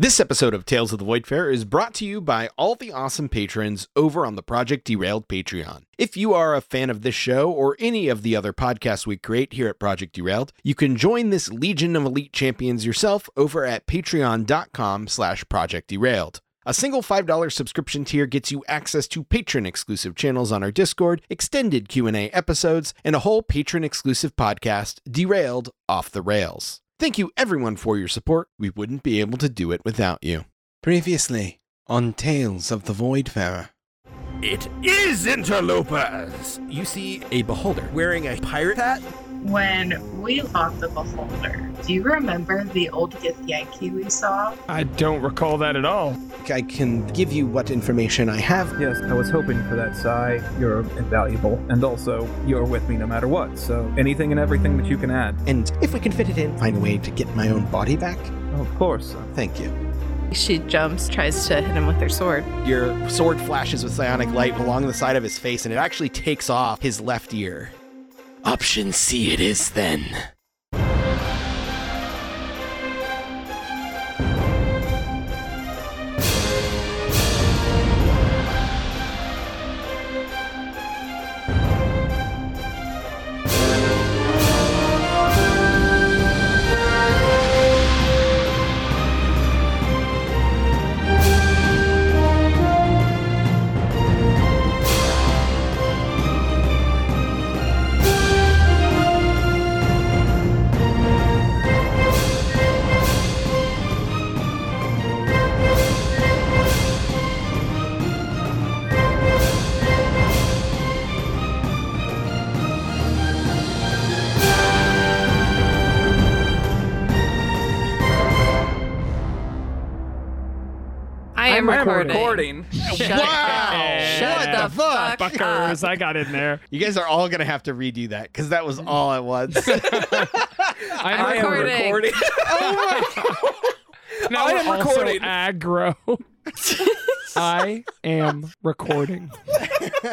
This episode of Tales of the Voidfarer is brought to you by all the awesome patrons over on the Project Derailed Patreon. If you are a fan of this show or any of the other podcasts we create here at Project Derailed, you can join this legion of elite champions yourself over at patreon.com/Project Derailed. A single $5 subscription tier gets you access to patron-exclusive channels on our Discord, extended Q&A episodes, and a whole patron-exclusive podcast, Derailed Off the Rails. Thank you, everyone, for your support. We wouldn't be able to do it without you. Previously on Tales of the Voidfarer. It is interlopers! You see a beholder wearing a pirate hat. When we lost the beholder, do you remember the old Githyanki we saw? I don't recall that at all. I can give you what information I have. Yes, I was hoping for that, Sai. You're invaluable. And also, you're with me no matter what, so anything and everything that you can add. And if we can fit it in, find a way to get my own body back. Oh, of course. Thank you. She jumps, tries to hit him with her sword. Your sword flashes with psionic light along the side of his face, and it actually takes off his left ear. Option C it is, then. Recording. Shut the fuck up. Fuckers, I got in there. You guys are all going to have to redo that, because that was all at once. I am recording. Oh my God. Now I am recording. Aggro. I am recording.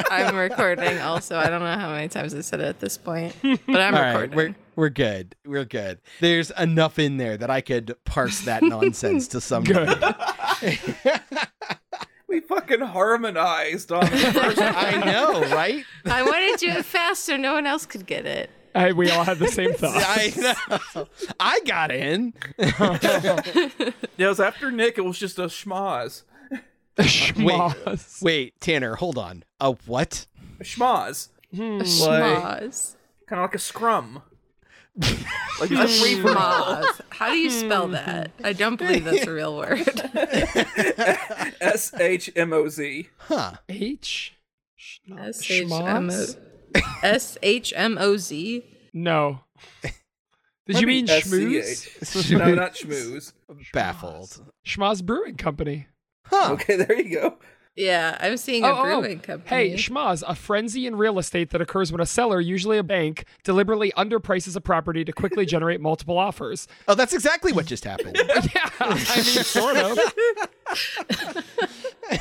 I'm recording also. I don't know how many times I said it at this point, but I'm recording. Right, we're good. There's enough in there that I could parse that nonsense to some good. We fucking harmonized on the first. I know, right? I wanted to do it fast so no one else could get it. We all have the same thoughts. I know. I got in. It was after Nick. It was just a schmoz. A schmoz. Wait, Tanner, hold on. A what? A schmoz. A schmoz. Kind of like a scrum. Like a schmoz. How do you spell that? I don't believe that's a real word. S-H-M-O-Z. Huh. H? S-H-M-O-Z? S-H-M-O-Z? No. Did you mean schmooze? No, not schmooze. Baffled. Schmoz Brewing Company. Huh. Okay, there you go. Yeah, I'm seeing a brewing company. Hey, schmoz, a frenzy in real estate that occurs when a seller, usually a bank, deliberately underprices a property to quickly generate multiple offers. Oh, that's exactly what just happened. Yeah, I mean, sort of.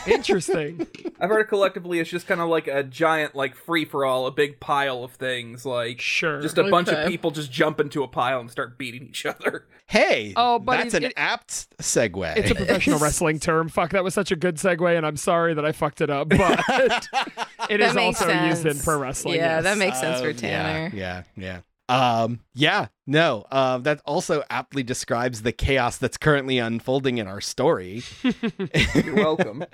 Interesting. I've heard collectively it's just kind of like a giant, like, free-for-all, a big pile of things, like, sure, just a bunch of people just jump into a pile and start beating each other. Hey, that's an apt segue. It's a professional wrestling term. Fuck, that was such a good segue, and I'm sorry that I fucked it up, but it is also used in pro wrestling. Yeah, yes. That makes sense for Tanner. Yeah. That also aptly describes the chaos that's currently unfolding in our story. You're welcome.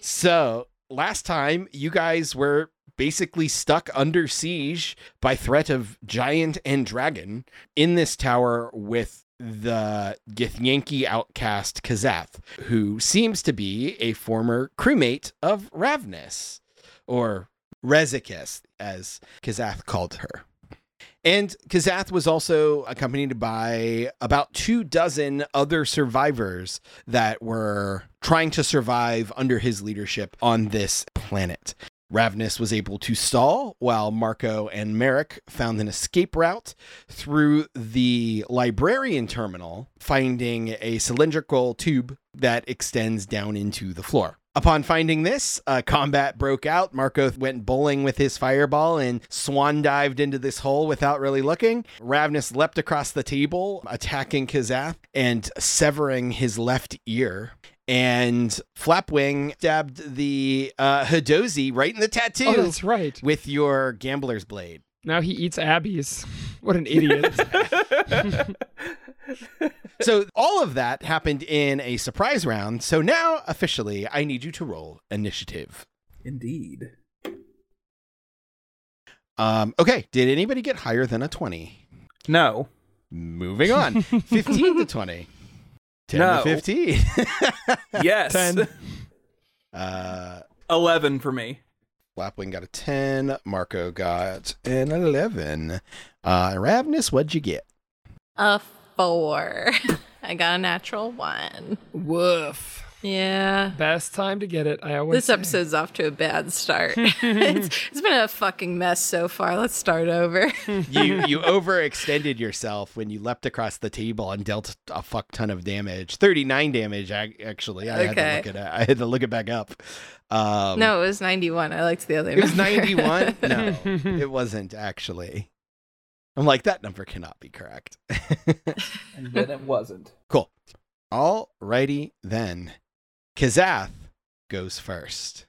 So, last time, you guys were basically stuck under siege by threat of giant and dragon in this tower with the Githyanki outcast Kazath, who seems to be a former crewmate of Ravness, or Rezicus, as Kazath called her. And Kazath was also accompanied by about 24 other survivors that were trying to survive under his leadership on this planet. Ravness was able to stall while Marco and Merrick found an escape route through the librarian terminal, finding a cylindrical tube that extends down into the floor. Upon finding this, combat broke out. Marco went bowling with his fireball and swan dived into this hole without really looking. Ravness leapt across the table, attacking Kazath and severing his left ear. And Flapwing stabbed the Hadozi right in the tattoo. Oh, that's right. With your gambler's blade. Now he eats Abby's. What an idiot. So all of that happened in a surprise round. So now, officially, I need you to roll initiative. Indeed. Okay. Did anybody get higher than a 20? No. Moving on. 15 to 20. 10 no. to 15. Yes. 10. 11 for me. Flapwing got a 10. Marco got an 11. Ravness, what'd you get? A 4. I got a natural 1. Woof. Yeah. Best time to get it. I always. This episode's off to a bad start. It's been a fucking mess so far. Let's start over. You overextended yourself when you leapt across the table and dealt a fuck ton of damage. 39 damage, actually. I had to look it back up. No, it was 91. I liked the other number. It was 91? No, it wasn't actually. I'm like, that number cannot be correct. And then it wasn't. Cool. Alrighty then. Kazath goes first.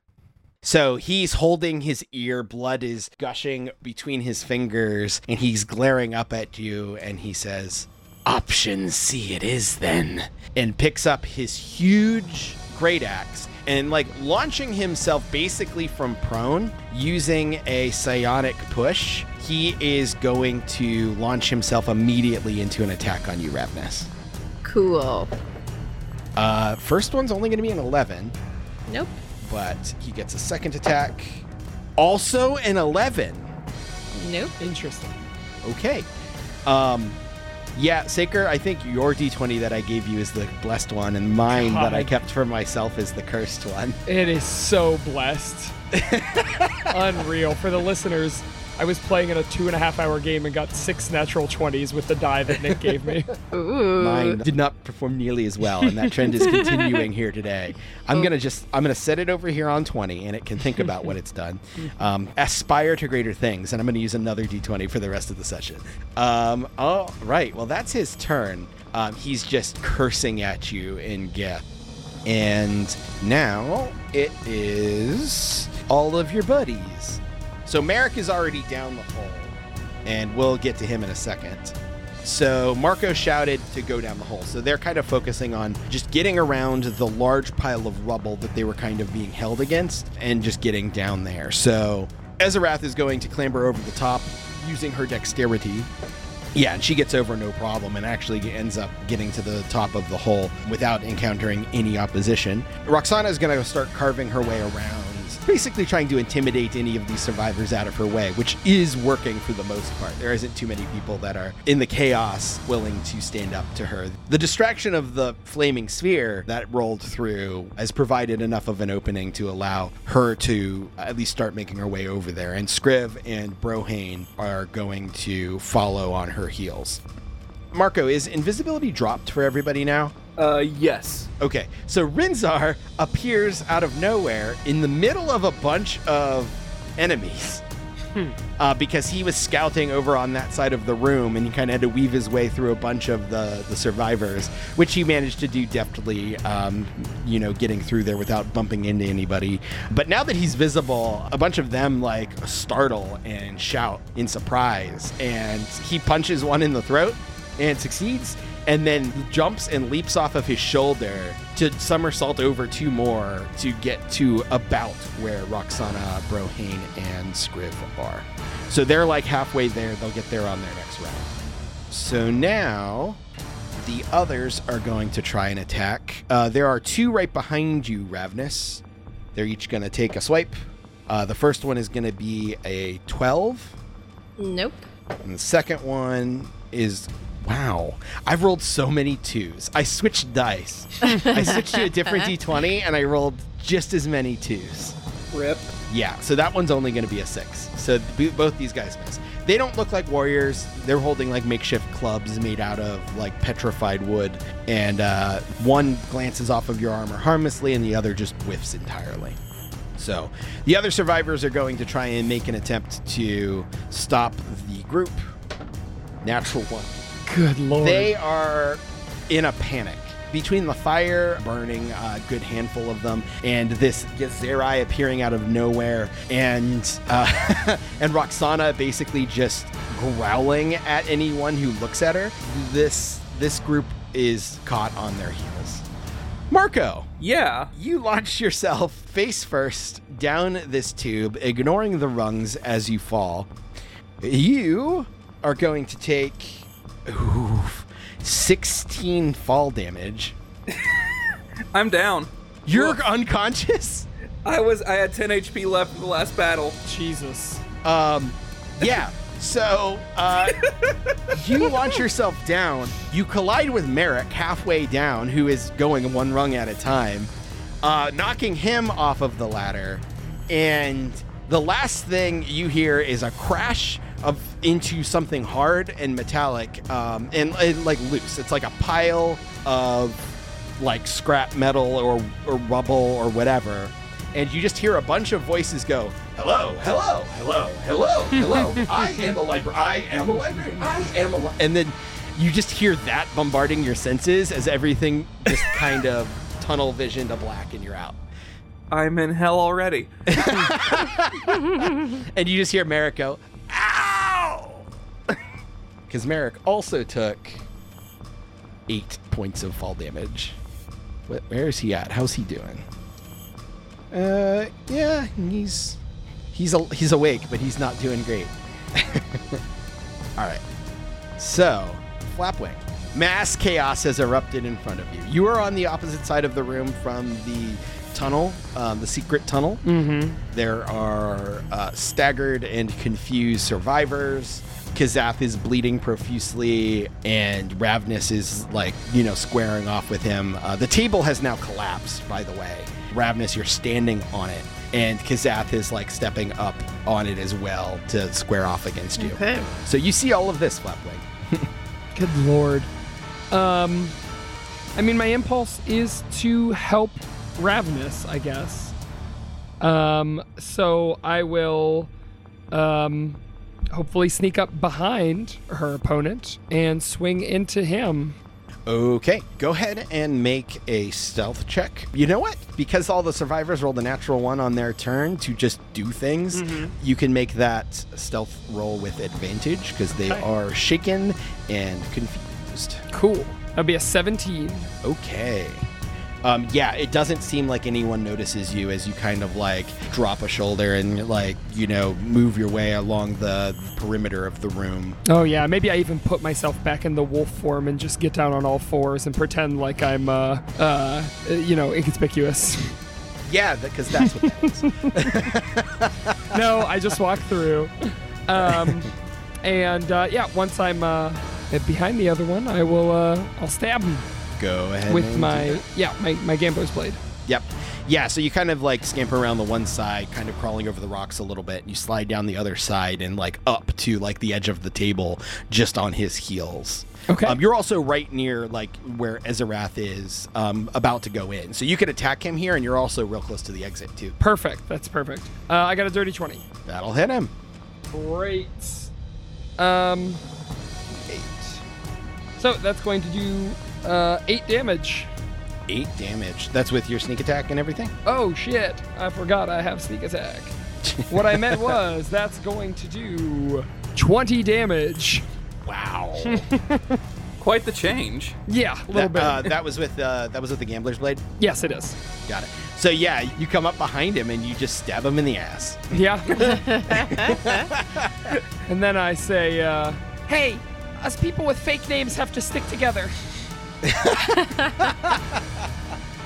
So he's holding his ear, blood is gushing between his fingers, and he's glaring up at you, and he says, "Option C it is then," and picks up his huge great axe and launching himself basically from prone using a psionic push. He is going to launch himself immediately into an attack on you, Ravness. Cool. First one's only going to be an 11. Nope. But he gets a second attack. Also an 11. Nope. Interesting. Okay. Yeah, Saker, I think your D20 that I gave you is the blessed one, and mine that I kept for myself is the cursed one. It is so blessed. Unreal. For the listeners, I was playing in a 2.5-hour game and got 6 natural 20s with the die that Nick gave me. Ooh. Mine did not perform nearly as well, and that trend is continuing here today. I'm gonna set it over here on 20, and it can think about what it's done. Aspire to greater things, and I'm gonna use another D20 for the rest of the session. All right, well that's his turn. He's just cursing at you in Geth. And now it is all of your buddies. So Merrick is already down the hole, and we'll get to him in a second. So Marco shouted to go down the hole. So they're kind of focusing on just getting around the large pile of rubble that they were kind of being held against and just getting down there. So Ezarath is going to clamber over the top using her dexterity. Yeah, and she gets over no problem and actually ends up getting to the top of the hole without encountering any opposition. Roxana is going to start carving her way around, basically trying to intimidate any of these survivors out of her way, which is working for the most part. There isn't too many people that are in the chaos willing to stand up to her. The distraction of the flaming sphere that rolled through has provided enough of an opening to allow her to at least start making her way over there. And Scriv and Brohane are going to follow on her heels. Marco, is invisibility dropped for everybody now? Yes. Okay, so Rinzar appears out of nowhere in the middle of a bunch of enemies because he was scouting over on that side of the room, and he kind of had to weave his way through a bunch of the survivors, which he managed to do deftly, getting through there without bumping into anybody. But now that he's visible, a bunch of them startle and shout in surprise, and he punches one in the throat and succeeds, and then jumps and leaps off of his shoulder to somersault over 2 more to get to about where Roxana, Brohane, and Scriv are. So they're halfway there. They'll get there on their next round. So now the others are going to try and attack. There are 2 right behind you, Ravness. They're each going to take a swipe. The first one is going to be a 12. Nope. And the second one is... Wow, I've rolled so many 2s. I switched dice. I switched to a different D20, and I rolled just as many 2s. Rip. Yeah, so that one's only going to be a 6. So both these guys miss. They don't look like warriors. They're holding like makeshift clubs made out of like petrified wood. And one glances off of your armor harmlessly and the other just whiffs entirely. So the other survivors are going to try and make an attempt to stop the group. Natural one. Good Lord. They are in a panic. Between the fire burning a good handful of them and this Gezerai appearing out of nowhere and and Roxana basically just growling at anyone who looks at her, this group is caught on their heels. Marco! Yeah? You launch yourself face first down this tube, ignoring the rungs as you fall. You are going to take... Oof. 16 fall damage. I'm down. You're unconscious? I had 10 HP left in the last battle. Jesus. Yeah. So you launch yourself down. You collide with Merrick halfway down, who is going one rung at a time, knocking him off of the ladder. And the last thing you hear is a crash into something hard and metallic and like loose. It's like a pile of like scrap metal or rubble or whatever. And you just hear a bunch of voices go, "Hello, hello, hello, hello, hello. I am a librarian. I am a librarian. I am a librarian." And then you just hear that bombarding your senses as everything just kind of tunnel vision to black and you're out. I'm in hell already. And you just hear Merrick go, "Ow!" Because Merrick also took 8 points of fall damage. Where is he at? How's he doing? Yeah, he's awake, but he's not doing great. All right. So, Flapwing, mass chaos has erupted in front of you. You are on the opposite side of the room from the tunnel, the secret tunnel. Mm-hmm. There are staggered and confused survivors. Kazath is bleeding profusely, and Ravness is squaring off with him. The table has now collapsed, by the way. Ravness, you're standing on it, and Kazath is stepping up on it as well to square off against you. Okay. So you see all of this, Flapwing. Good Lord. I mean, my impulse is to help Ravness, I guess. So I will hopefully sneak up behind her opponent and swing into him. Okay, go ahead and make a stealth check. You know what? Because all the survivors rolled a natural one on their turn to just do things, mm-hmm. You can make that stealth roll with advantage because they are shaken and confused. Cool. That'd be a 17. Okay. Yeah, it doesn't seem like anyone notices you as you kind of drop a shoulder and move your way along the perimeter of the room. Oh yeah, maybe I even put myself back in the wolf form and just get down on all fours and pretend like I'm inconspicuous. Yeah, because that's what that is. No, I just walk through. Once I'm behind the other one, I will I'll stab him. Go ahead with my Gambo's blade. Yep. Yeah, so you kind of scamper around the one side, kind of crawling over the rocks a little bit, and you slide down the other side and up to the edge of the table just on his heels. Okay. You're also right near where Ezarath is about to go in. So you can attack him here, and you're also real close to the exit too. Perfect. That's perfect. I got a dirty 20. That'll hit him. Great. 8. So that's going to do 8 damage. 8 damage. That's with your sneak attack and everything? Oh, shit. I forgot I have sneak attack. What I meant was that's going to do 20 damage. Wow. Quite the change. Yeah, a little bit. That was with the Gambler's Blade? Yes, it is. Got it. So, yeah, you come up behind him and you just stab him in the ass. Yeah. And then I say, hey, us people with fake names have to stick together.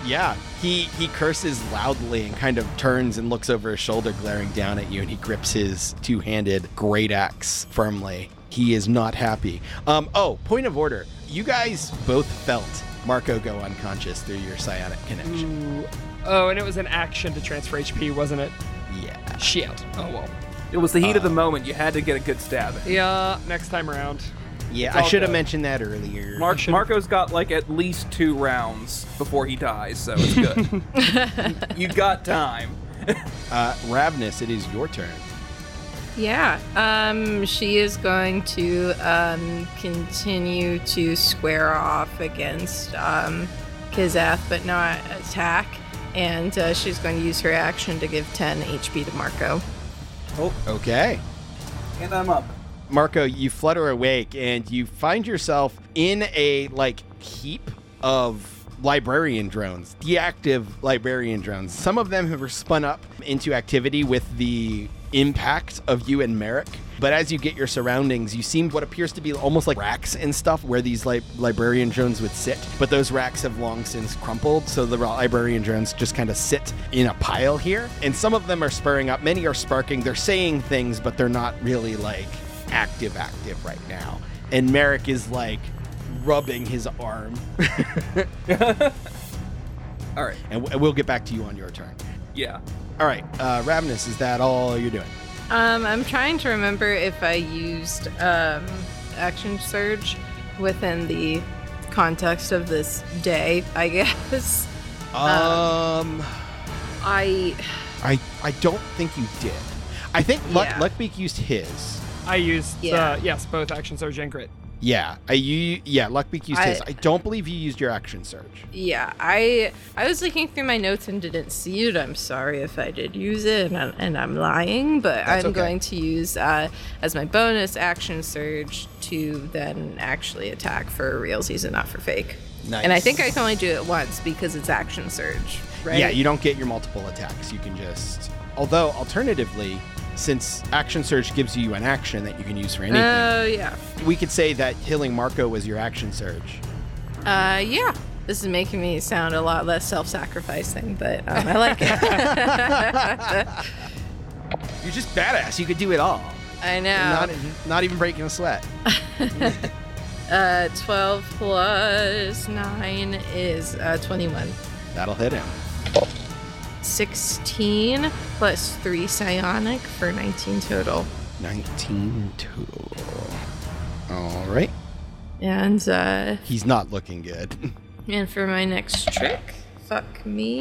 Yeah, he curses loudly and kind of turns and looks over his shoulder, glaring down at you, and he grips his two-handed great axe firmly. He is not happy. Point of order. You guys both felt Marco go unconscious through your psionic connection. Ooh. Oh, and it was an action to transfer HP, wasn't it? Yeah. Shit. Oh, well. It was the heat of the moment. You had to get a good stab. Yeah, next time around. Yeah, I should have mentioned that earlier. Marco's got, like, at least 2 rounds before he dies, so it's good. You got time. Ravness, it is your turn. Yeah, she is going to continue to square off against Kazath, but not attack. And she's going to use her action to give 10 HP to Marco. Oh, okay. And I'm up. Marco, you flutter awake and you find yourself in a, like, heap of librarian drones, deactive librarian drones. Some of them have spun up into activity with the impact of you and Merrick. But as you get your surroundings, you see what appears to be almost like racks and stuff where these librarian drones would sit. But those racks have long since crumpled, so the librarian drones just kind of sit in a pile here. And some of them are spurring up, many are sparking. They're saying things, but they're not really, like, active right now. And Merrick is, like, rubbing his arm. All right. And we'll get back to you on your turn. Yeah. All right. Ravness, is that all you're doing? I'm trying to remember if I used Action Surge within the context of this day, I guess. I don't think you did. I think Luckbeak used his. I used, both Action Surge and Grit. Yeah, Luckbeak used his. I don't believe you used your Action Surge. Yeah, I was looking through my notes and didn't see it. I'm sorry if I did use it and I'm lying, but I'm going to use as my bonus Action Surge to then actually attack for realsies and not for fake. Nice. And I think I can only do it once because it's Action Surge, right? Yeah, you don't get your multiple attacks. You can just... Although, alternatively... Since Action Surge gives you an action that you can use for anything. Oh, yeah. We could say that healing Marco was your Action Surge. Yeah. This is making me sound a lot less self-sacrificing, but I like it. You're just badass. You could do it all. I know. Not even breaking a sweat. 12 plus 9 is 21. That'll hit him. 16 plus 3 psionic for 19 total. 19 total. All right. And he's not looking good. And for my next trick, fuck me.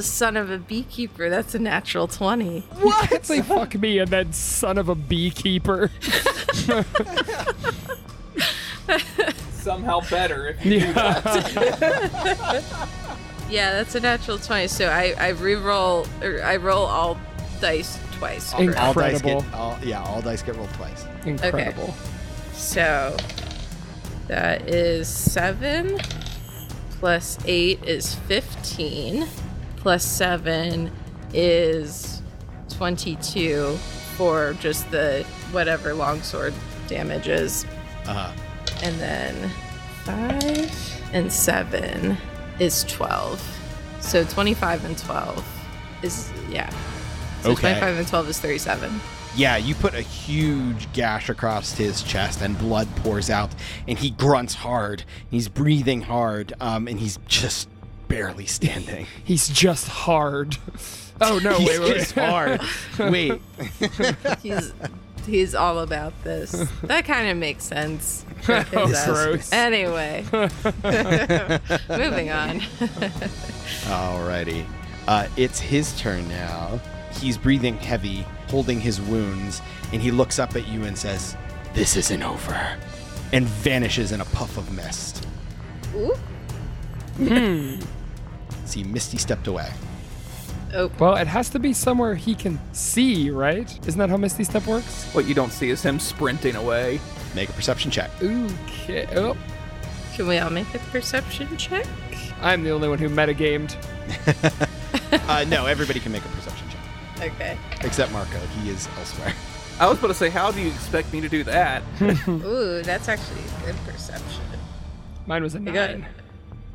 Son of a beekeeper. That's a natural 20. What? It's like fuck me and then son of a beekeeper. Somehow better if you do that. Yeah, that's a natural 20. So I roll all dice twice. Incredible. All dice get rolled twice. Incredible. Okay. So that is 7 plus 8 is 15 plus 7 is 22 for just the whatever longsword damage is. Uh-huh. And then 5 and 7. Is 12. So 25 and 12 is, yeah. So okay. 25 and 12 is 37. Yeah, you put a huge gash across his chest and blood pours out and he grunts hard. He's breathing hard and he's just barely standing. He's just hard. Oh, no, wait. He's hard. Wait. He's all about this. That kind of makes sense. Gross. Anyway, moving on. Alrighty. It's his turn now. He's breathing heavy, holding his wounds, and he looks up at you and says, "This isn't over," and vanishes in a puff of mist. Ooh. See, Misty stepped away. Oh. Well, it has to be somewhere he can see, right? Isn't that how Misty Step works? What you don't see is him sprinting away. Make a perception check. Okay. Oh. Can we all make a perception check? I'm the only one who metagamed. No, everybody can make a perception check. Okay. Except Marco. He is elsewhere. I was about to say, how do you expect me to do that? Ooh, that's actually a good perception. Mine was a 9.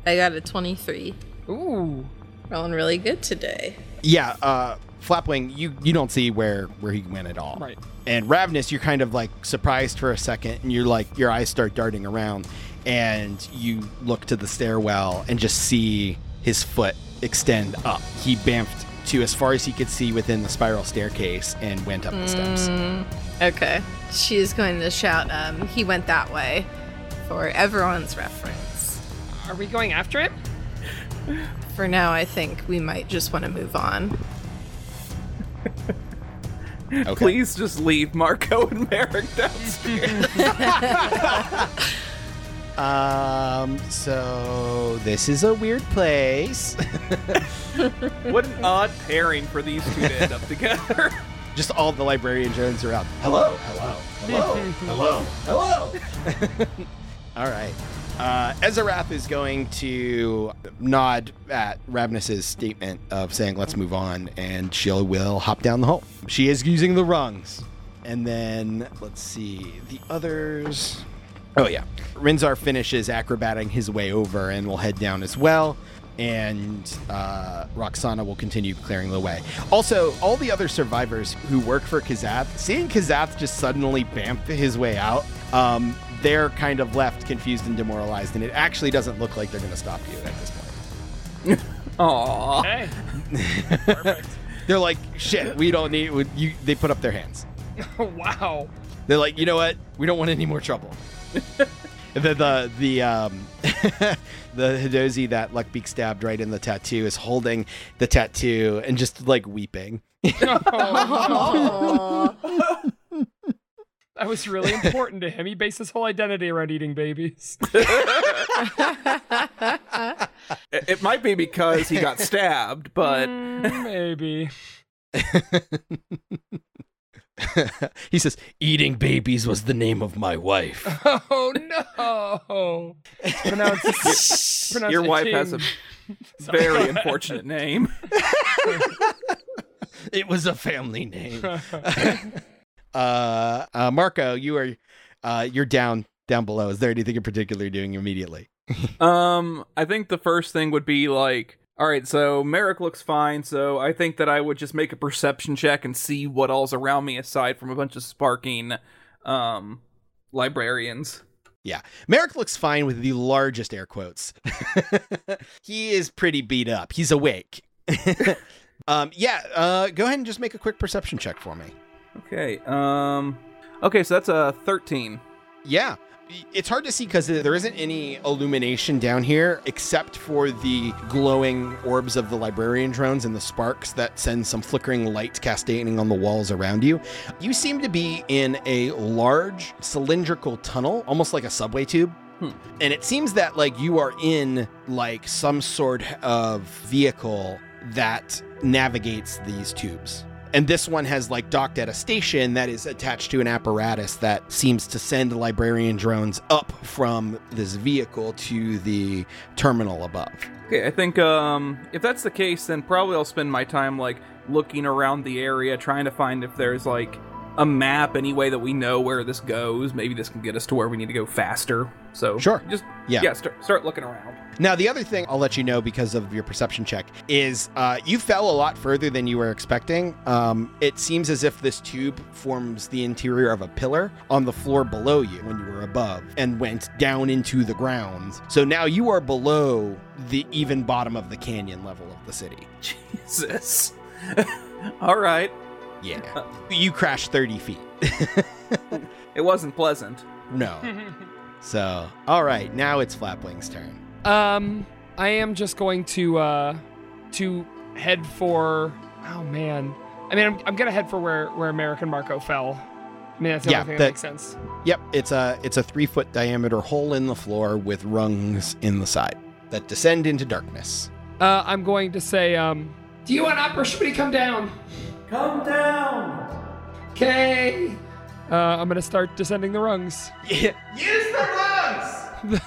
I got a 23. Ooh. Rolling really good today. Yeah, Flapwing, you don't see where he went at all. Right. And Ravness, you're kind of like surprised for a second, and you're like, your eyes start darting around, and you look to the stairwell and just see his foot extend up. He bamfed to as far as he could see within the spiral staircase and went up the steps. Okay. She is going to shout, he went that way for everyone's reference. Are we going after him? For now, I think we might just want to move on. Okay. Please just leave Marco and Merrick downstairs. So this is a weird place. What an odd pairing for these two to end up together. Just all the librarian Jones around. Hello, hello, hello, hello, hello. All right. Ezarath is going to nod at Ravness's statement of saying, let's move on, and she will hop down the hole. She is using the rungs. And then, let's see, the others. Oh, yeah. Rinzar finishes acrobating his way over and will head down as well. And Roxana will continue clearing the way. Also, all the other survivors who work for Kazath, seeing Kazath just suddenly bamf his way out, they're kind of left confused and demoralized, and it actually doesn't look like they're going to stop you at this point. Aww. Okay. Perfect. They're like, shit, we don't need you. They put up their hands. Wow. They're like, you know what? We don't want any more trouble. The Hadozi that Luckbeak stabbed right in the tattoo is holding the tattoo and just like weeping. Oh. That was really important to him. He based his whole identity around eating babies. It might be because he got stabbed, but... maybe. He says, eating babies was the name of my wife. Oh, no. Your wife has a very unfortunate name. It was a family name. Marco, you are you're down below. Is there anything in particular you're doing immediately? I think the first thing would be like, all right, so Merrick looks fine, so I think that I would just make a perception check and see what all's around me aside from a bunch of sparking librarians. Yeah, Merrick looks fine with the largest air quotes. He is pretty beat up. He's awake. Go ahead and just make a quick perception check for me. Okay, so that's a 13. Yeah, it's hard to see because there isn't any illumination down here except for the glowing orbs of the librarian drones and the sparks that send some flickering lights cascading on the walls around you. You seem to be in a large cylindrical tunnel, almost like a subway tube. And it seems that, like, you are in, like, some sort of vehicle that navigates these tubes. And this one has, like, docked at a station that is attached to an apparatus that seems to send librarian drones up from this vehicle to the terminal above. Okay, I think if that's the case, then probably I'll spend my time, like, looking around the area, trying to find if there's, like, a map, any way that we know where this goes. Maybe this can get us to where we need to go faster. So sure. Start looking around. Now, the other thing I'll let you know because of your perception check is you fell a lot further than you were expecting. It seems as if this tube forms the interior of a pillar on the floor below you when you were above and went down into the grounds. So now you are below the even bottom of the canyon level of the city. Jesus. All right. Yeah. You crashed 30 feet. It wasn't pleasant. No. So, all right, now it's Flapwing's turn. I am just going to head for... Oh, man. I mean, I'm going to head for where American Marco fell. I mean, that's the only thing that makes sense. Yep, it's a 3-foot diameter hole in the floor with rungs in the side that descend into darkness. I'm going to say, do you want up or should we come down? Come down! Okay! I'm gonna start descending the rungs. Yeah. Use the rungs!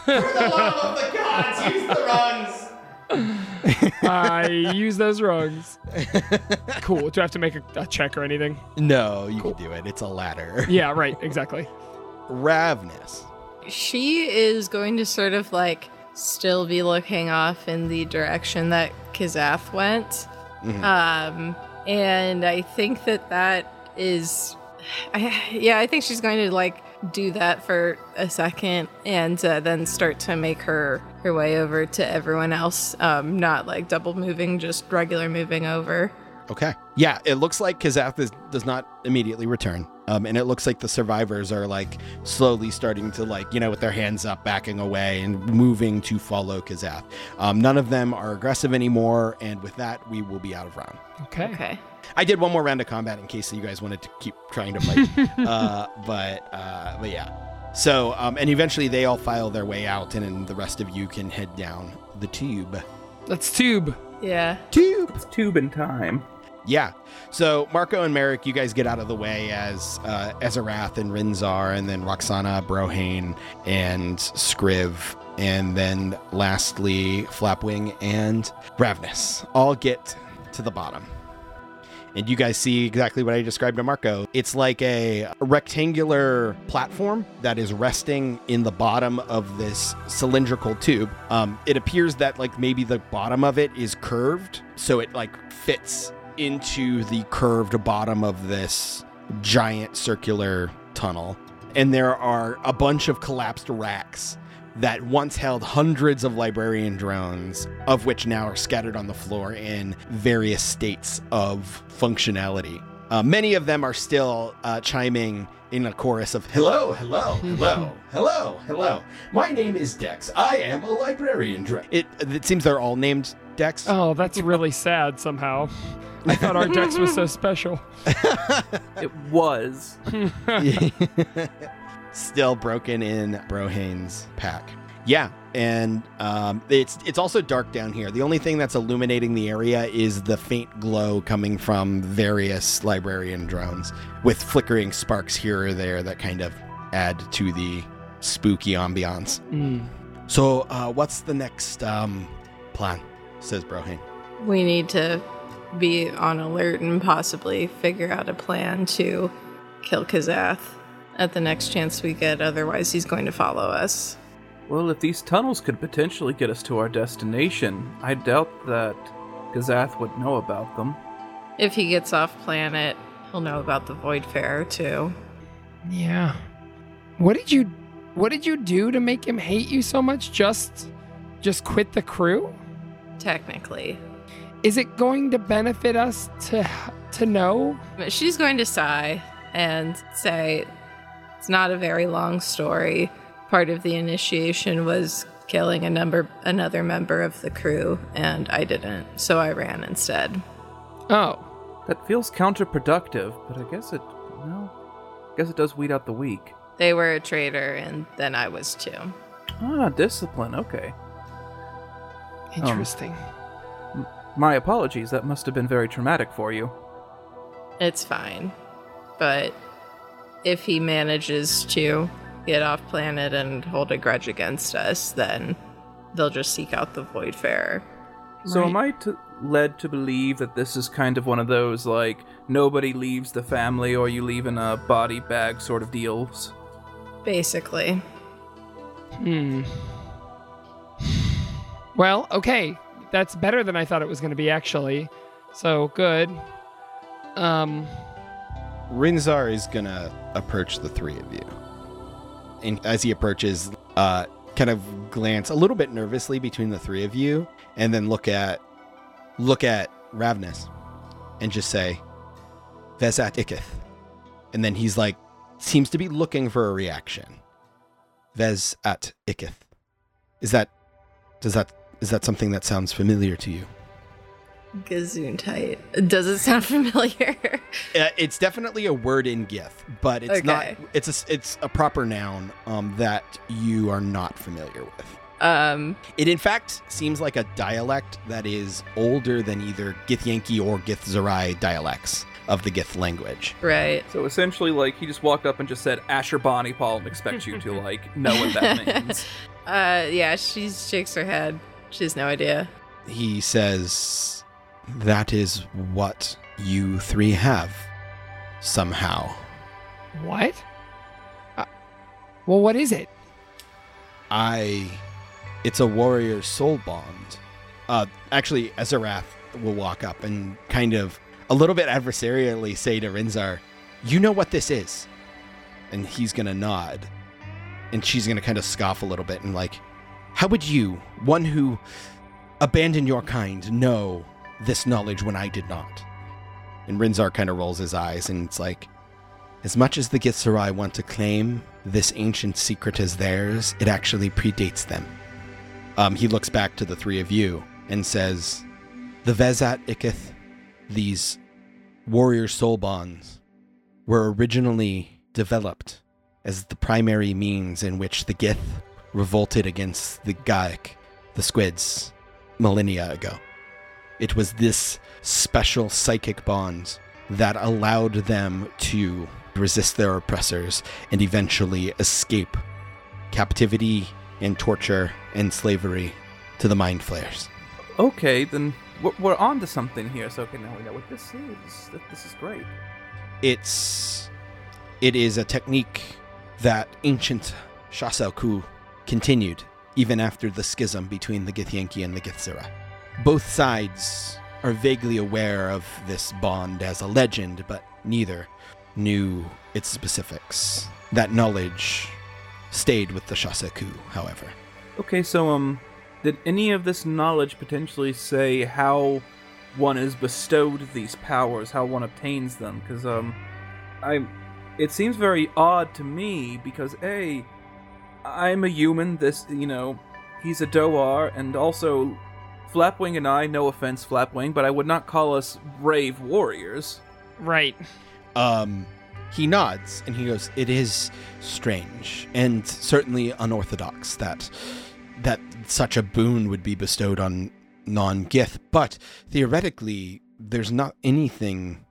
For the love of the gods, use the rungs! I use those rungs. Cool. Do I have to make a check or anything? No, you can do it. It's a ladder. Yeah, right. Exactly. Ravness. She is going to sort of like still be looking off in the direction that Kazath went. Mm-hmm. And I think that is... I think she's going to, like, do that for a second and then start to make her way over to everyone else. Not, like, double moving, just regular moving over. Okay. Yeah, it looks like Kazath does not immediately return. And it looks like the survivors are like slowly starting to like, you know, with their hands up, backing away and moving to follow Kazath. None of them are aggressive anymore. And with that, we will be out of round. Okay. I did one more round of combat in case you guys wanted to keep trying to fight. But yeah. So, and eventually they all file their way out and then the rest of you can head down the tube. That's tube. Yeah. Tube. It's tube in time. Yeah. So Marco and Merrick, you guys get out of the way as Ezarath and Rinzar, and then Roxana, Brohane, and Scriv, and then lastly Flapwing and Ravness all get to the bottom. And you guys see exactly what I described to Marco. It's like a rectangular platform that is resting in the bottom of this cylindrical tube. It appears that like maybe the bottom of it is curved, so it like fits into the curved bottom of this giant circular tunnel. And there are a bunch of collapsed racks that once held hundreds of librarian drones, of which now are scattered on the floor in various states of functionality. Many of them are still chiming in a chorus of, "Hello, hello, hello, hello, hello. My name is Dex. I am a librarian drone." It seems they're all named Dex. Oh, that's really sad somehow. I thought our Dex was so special. It was. Still broken in Brohane's pack. Yeah, and it's also dark down here. The only thing that's illuminating the area is the faint glow coming from various librarian drones with flickering sparks here or there that kind of add to the spooky ambiance. Mm. So what's the next plan, says Brohane? We need to be on alert and possibly figure out a plan to kill Kazath at the next chance we get, otherwise he's going to follow us. Well, if these tunnels could potentially get us to our destination, I doubt that Kazath would know about them. If he gets off planet, he'll know about the Voidfarer too. Yeah. What did you do to make him hate you so much? Just quit the crew? Technically. Is it going to benefit us to know? She's going to sigh and say, "It's not a very long story. Part of the initiation was killing another member of the crew, and I didn't, so I ran instead." Oh. That feels counterproductive, but I guess it does weed out the weak. They were a traitor, and then I was too. Ah, discipline, okay. Interesting. My apologies, that must have been very traumatic for you. It's fine, but if he manages to get off planet and hold a grudge against us, then they'll just seek out the Voidfarer. So right. Am I led to believe that this is kind of one of those, like, nobody leaves the family or you leave in a body bag sort of deals? Basically. Well, okay. That's better than I thought it was going to be, actually. So, good. Rinzar is going to approach the three of you. And as he approaches, kind of glance a little bit nervously between the three of you and then look at Ravness and just say, "Vezat Ikith." And then he's like, seems to be looking for a reaction. "Vezat Ikith." Is that something that sounds familiar to you? Gesundheit. Does it sound familiar? It's definitely a word in Gith, but it's okay. Not. It's a proper noun that you are not familiar with. It in fact seems like a dialect that is older than either Githyanki or Githzerai dialects of the Gith language. Right. So essentially, like, he just walked up and just said, "Asher Bonnie Paul," and expects you to like know what that means. Yeah, she shakes her head. She has no idea. He says, "That is what you three have, somehow." What? Well, what is it? It's a warrior soul bond. Actually, Ezarath will walk up and kind of a little bit adversarially say to Rinzar, "You know what this is?" And he's going to nod. And she's going to kind of scoff a little bit and like, "How would you, one who abandoned your kind, know this knowledge when I did not? And Rinzar kind of rolls his eyes, and it's like, as much as the Githzerai want to claim this ancient secret as theirs, it actually predates them. He looks back to the three of you and says, the Vezat Ikith, these warrior soul bonds, were originally developed as the primary means in which the Gith revolted against the Gaik, the squids, millennia ago. It was this special psychic bond that allowed them to resist their oppressors and eventually escape captivity and torture and slavery to the mind flayers. Okay, then we're on to something here, so okay, now we know what this is. This is great. It is a technique that ancient Shasaku continued even after the schism between the Githyanki and the Githzerai. Both sides are vaguely aware of this bond as a legend, but neither knew its specifics. That knowledge stayed with the Shasaku, however. Okay, so did any of this knowledge potentially say how one is bestowed these powers, how one obtains them? Because it seems very odd to me, because A, I'm a human, he's a Doar, and also Flapwing and I, no offense, Flapwing, but I would not call us brave warriors. Right. He nods, and he goes, it is strange, and certainly unorthodox, that such a boon would be bestowed on non-Gith, but theoretically, there's not anything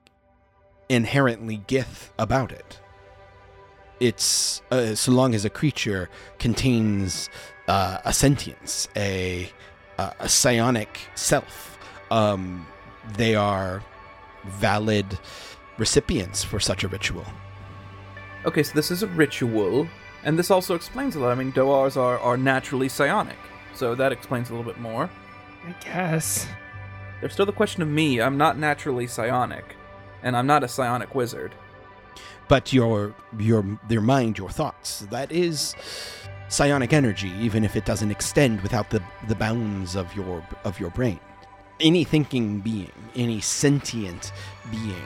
inherently Gith about it. It's, so long as a creature contains a sentience, a psionic self, they are valid recipients for such a ritual. Okay, so this is a ritual, and this also explains a lot. I mean, Doars are naturally psionic, so that explains a little bit more. I guess. There's still the question of me. I'm not naturally psionic, and I'm not a psionic wizard. But your mind, your thoughts, that is psionic energy, even if it doesn't extend without the bounds of your brain. Any thinking being, any sentient being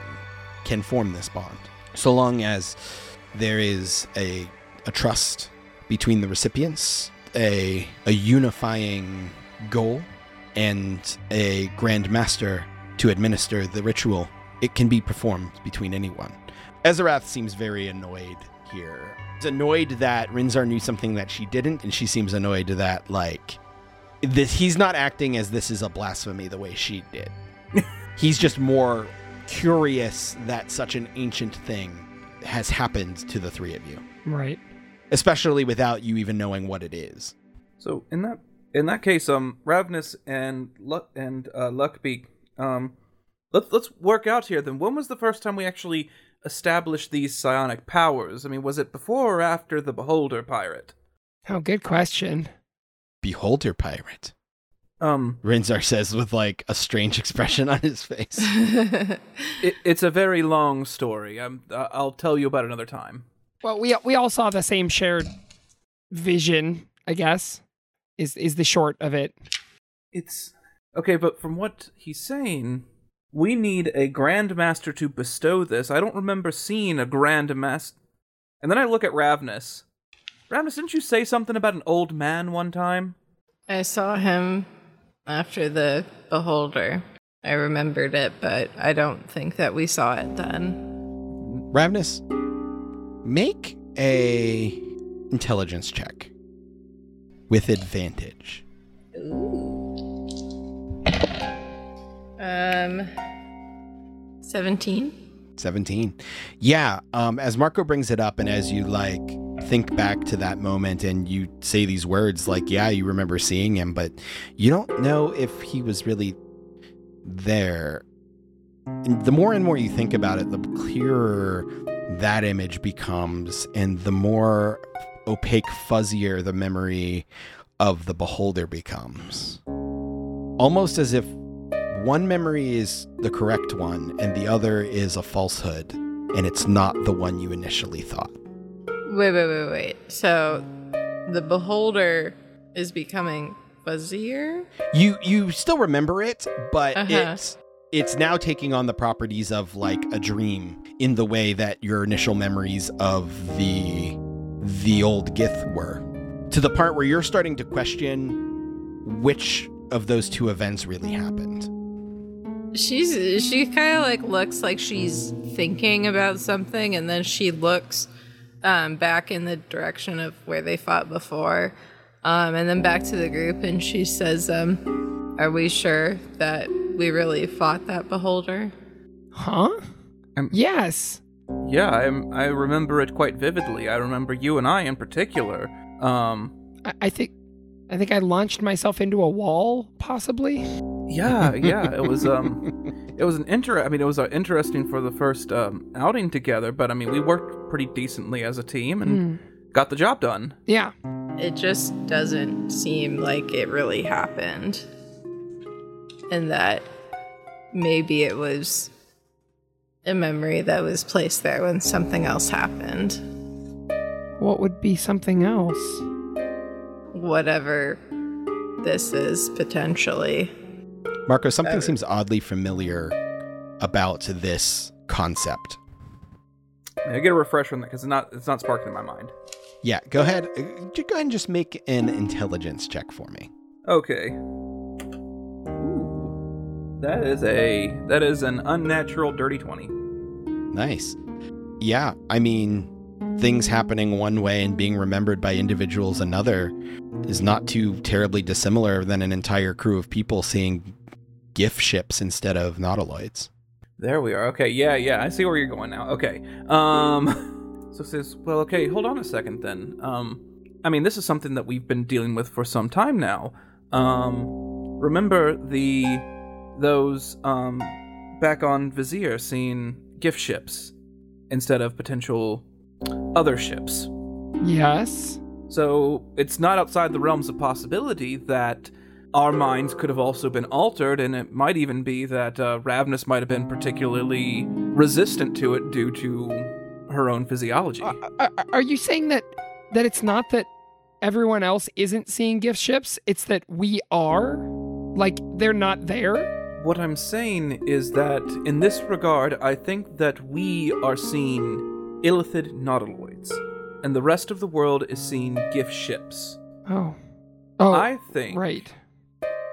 can form this bond, so long as there is a trust between the recipients, a unifying goal, and a Grand Master to administer the ritual. It can be performed between anyone. Ezarath seems very annoyed here. She's annoyed that Rinzar knew something that she didn't, and she seems annoyed that, he's not acting as this is a blasphemy the way she did. He's just more curious that such an ancient thing has happened to the three of you. Right. Especially without you even knowing what it is. So, in that case, Ravness and Luckbeak, let's work out here then. When was the first time we actually established these psionic powers? I mean, was it before or after the Beholder Pirate? Oh, good question. Beholder Pirate? Rinzar says with, a strange expression on his face. It's a very long story. I'll tell you about it another time. Well, we all saw the same shared vision, I guess, is the short of it. It's... Okay, but from what he's saying, we need a Grand Master to bestow this. I don't remember seeing a Grand Master. And then I look at Ravness. Ravness, didn't you say something about an old man one time? I saw him after the Beholder. I remembered it, but I don't think that we saw it then. Ravness, make a intelligence check with advantage. Ooh. 17. Yeah, as Marco brings it up and as you, think back to that moment and you say these words, yeah, you remember seeing him, but you don't know if he was really there. And the more and more you think about it, the clearer that image becomes, and the more opaque, fuzzier the memory of the Beholder becomes. Almost as if one memory is the correct one and the other is a falsehood, and it's not the one you initially thought. Wait. So the Beholder is becoming fuzzier? You still remember it, but It's It's now taking on the properties of like a dream in the way that your initial memories of the old Gith were, to the part where you're starting to question which of those two events really happened. She kind of like looks like she's thinking about something, and then she looks back in the direction of where they fought before, and then back to the group, and she says, "Are we sure that we really fought that beholder?" Huh? Yes. Yeah, I remember it quite vividly. I remember you and I in particular. I think I launched myself into a wall, possibly. Yeah. It was interesting for the first outing together, but I mean, we worked pretty decently as a team and got the job done. Yeah. It just doesn't seem like it really happened, and that maybe it was a memory that was placed there when something else happened. What would be something else? Whatever this is, potentially. Marco, something seems oddly familiar about this concept. I get a refresher on that because it's not sparking in my mind. Yeah, go ahead. Go ahead and just make an intelligence check for me. Okay. Ooh, that is an unnatural dirty 20. Nice. Yeah, I mean, things happening one way and being remembered by individuals another is not too terribly dissimilar than an entire crew of people seeing gift ships instead of nautiloids. There we are. Okay, yeah, I see where you're going now. Okay. So it says, well, okay, hold on a second then. I mean, this is something that we've been dealing with for some time now. Remember those back on Vizier seeing gift ships instead of potential other ships? Yes. So it's not outside the realms of possibility that our minds could have also been altered, and it might even be that Ravness might have been particularly resistant to it due to her own physiology. Are you saying that it's not that everyone else isn't seeing gift ships, it's that we are? Like, they're not there? What I'm saying is that, in this regard, I think that we are seeing illithid nautiloids, and the rest of the world is seeing gift ships. Oh, I think right.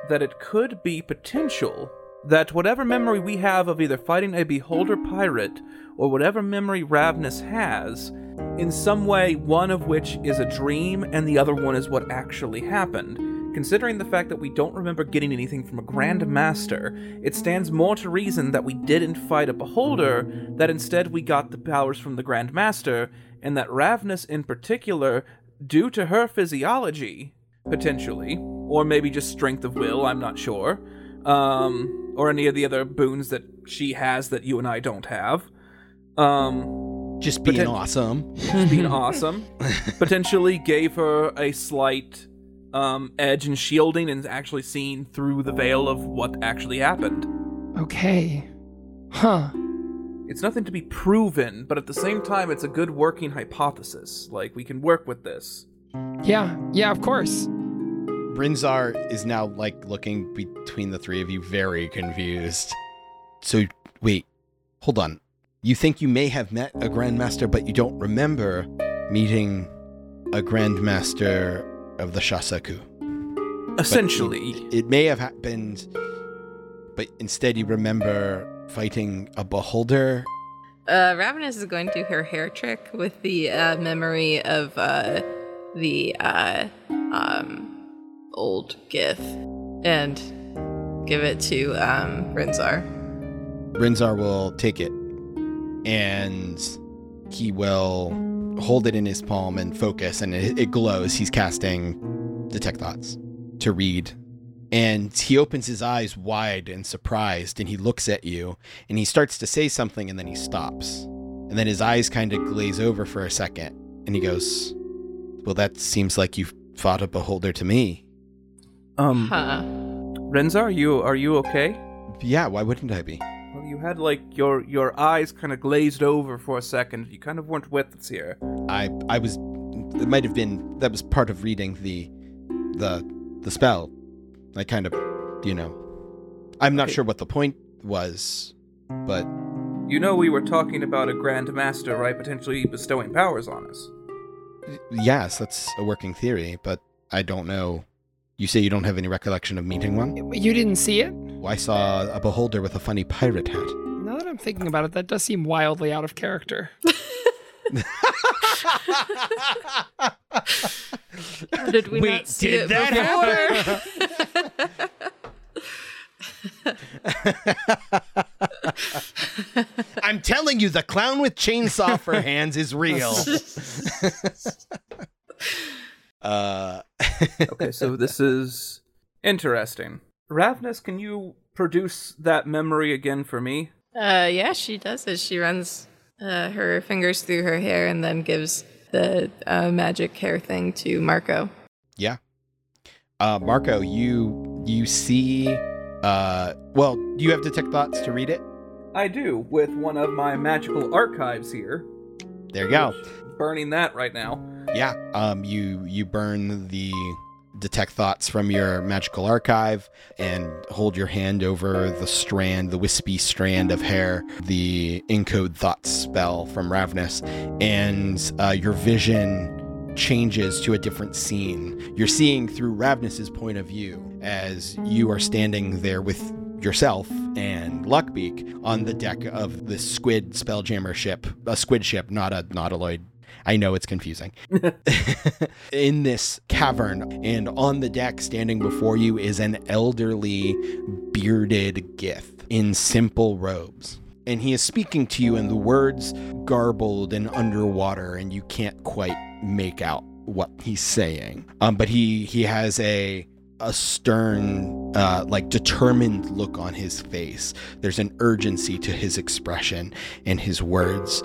that it could be potential that whatever memory we have of either fighting a beholder pirate or whatever memory Ravness has, in some way, one of which is a dream and the other one is what actually happened. Considering the fact that we don't remember getting anything from a Grand Master, it stands more to reason that we didn't fight a beholder, that instead we got the powers from the Grand Master, and that Ravness in particular, due to her physiology, potentially, or maybe just strength of will, I'm not sure, or any of the other boons that she has that you and I don't have. Just being awesome. Just being awesome. Potentially gave her a slight edge and shielding, and actually seeing through the veil of what actually happened. Okay. Huh. It's nothing to be proven, but at the same time, it's a good working hypothesis. Like, we can work with this. Yeah, of course. Rinzar is now, like, looking between the three of you, very confused. So, wait, hold on. You think you may have met a Grandmaster, but you don't remember meeting a Grandmaster of the Shasaku. Essentially. It may have happened, but instead you remember fighting a beholder. Ravness is going to do her hair trick with the memory of the old Gith and give it to Rinzar. Rinzar will take it, and he will hold it in his palm and focus, and it glows. He's casting Detect Thoughts to read, and he opens his eyes wide and surprised, and he looks at you, and he starts to say something, and then he stops, and then his eyes kind of glaze over for a second, and he goes, well, that seems like you've fought a beholder to me. Renza, are you okay? Yeah, why wouldn't I be? You had, like, your eyes kind of glazed over for a second. You kind of weren't with us here. I was... It might have been... That was part of reading the spell. I kind of, you know... I'm not sure what the point was, but... You know we were talking about a Grand Master, right? Potentially bestowing powers on us. Yes, that's a working theory, but I don't know. You say you don't have any recollection of meeting one? You didn't see it? I saw a beholder with a funny pirate hat. Now that I'm thinking about it, that does seem wildly out of character. Did we not see it before? I'm telling you, the clown with chainsaw for hands is real. Okay, so this is interesting. Ravness, can you produce that memory again for me? Yeah, she does it. She runs her fingers through her hair and then gives the magic hair thing to Marco. Yeah. Marco, you see... well, do you have Detect Thoughts to read it? I do, with one of my magical archives here. There you go. Burning that right now. Yeah, you burn the Detect Thoughts from your magical archive and hold your hand over the strand, the wispy strand of hair, the Encode Thoughts spell from Ravness, and your vision changes to a different scene. You're seeing through Ravness's point of view as you are standing there with yourself and Luckbeak on the deck of the squid spelljammer ship, a squid ship, not a nautiloid. I know it's confusing. In this cavern, and on the deck standing before you is an elderly bearded Gith in simple robes. And he is speaking to you in the words garbled and underwater, and you can't quite make out what he's saying. But he has a stern, like determined look on his face. There's an urgency to his expression and his words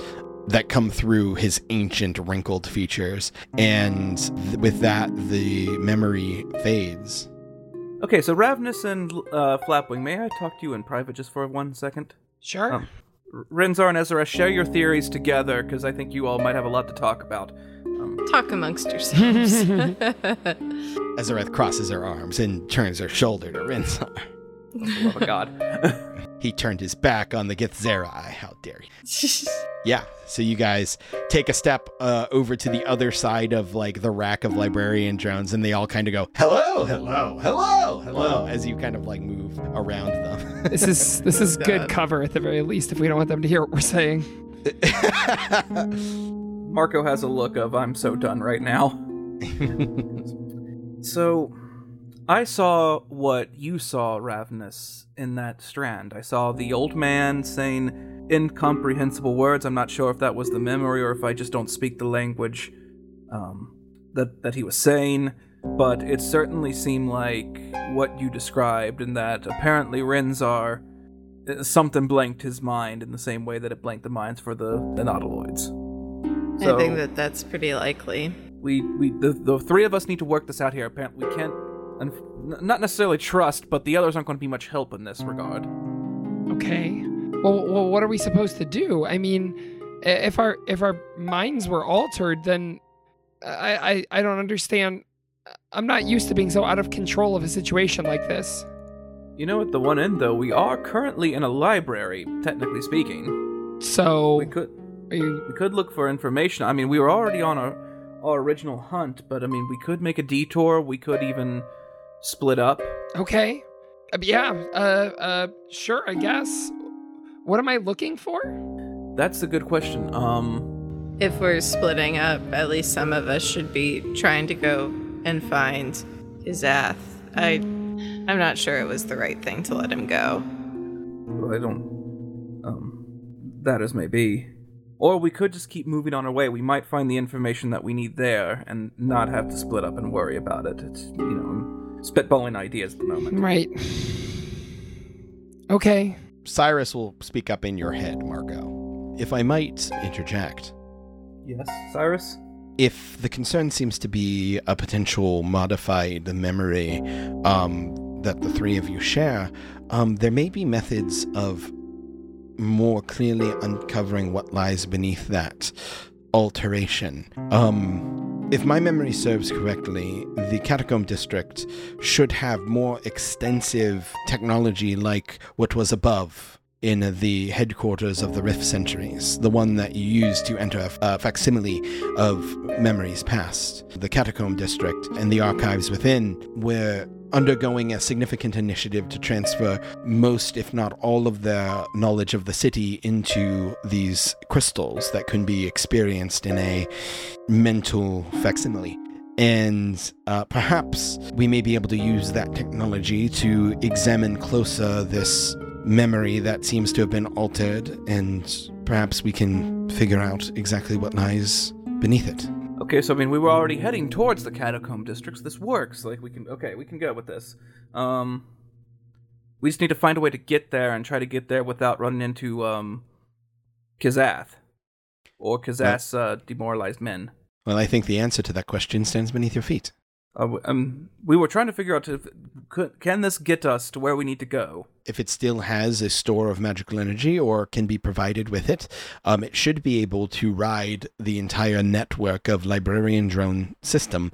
that come through his ancient wrinkled features. And with that, the memory fades. Okay, so Ravness and Flapwing, may I talk to you in private just for 1 second? Sure. Rinzar and Ezra, share your theories together, because I think you all might have a lot to talk about. Talk amongst yourselves. Ezarath crosses her arms and turns her shoulder to Rinzar. For the love of God. He turned his back on the Githzerai. How dare he? Yeah, so you guys take a step over to the other side of like the rack of librarian drones, and they all kind of go, hello, hello, hello, hello, as you kind of like move around them. This is good cover at the very least, if we don't want them to hear what we're saying. Marco has a look of, I'm so done right now. So, I saw what you saw, Ravness, in that strand. I saw the old man saying incomprehensible words. I'm not sure if that was the memory or if I just don't speak the language that he was saying, but it certainly seemed like what you described, in that apparently Rinzar, something blanked his mind in the same way that it blanked the minds for the Nautiloids. So, I think that's pretty likely. The three of us need to work this out here. Apparently, we can't, not necessarily trust, but the others aren't going to be much help in this regard. Okay. Well, what are we supposed to do? I mean, if our minds were altered, then I don't understand. I'm not used to being so out of control of a situation like this. You know, at the one end, though, we are currently in a library, technically speaking. So we could. We could look for information. I mean, we were already on our original hunt, but I mean, we could make a detour. We could even split up. Okay. Yeah. Sure, I guess. What am I looking for? That's a good question. If we're splitting up, at least some of us should be trying to go and find Kazath. I'm not sure it was the right thing to let him go. Well, I don't... that as may be. Or we could just keep moving on our way. We might find the information that we need there and not have to split up and worry about it. It's, I'm spitballing ideas at the moment. Right. Okay. Cyrus will speak up in your head, Marco. If I might interject. Yes, Cyrus? If the concern seems to be a potential modified memory that the three of you share, there may be methods of more clearly uncovering what lies beneath that alteration. If my memory serves correctly, the Catacomb District should have more extensive technology like what was above in the headquarters of the Rift Centuries, the one that you used to enter a facsimile of memories past. The Catacomb District and the archives within were undergoing a significant initiative to transfer most, if not all, of their knowledge of the city into these crystals that can be experienced in a mental facsimile. And perhaps we may be able to use that technology to examine closer this memory that seems to have been altered, and perhaps we can figure out exactly what lies beneath it. Okay, so, I mean, we were already heading towards the Catacomb Districts. This works. Like, we can go with this. We just need to find a way to get there and try to get there without running into, Kazath. Or Kazath's, demoralized men. Well, I think the answer to that question stands beneath your feet. We were trying to figure out, can this get us to where we need to go? If it still has a store of magical energy or can be provided with it, it should be able to ride the entire network of librarian drone system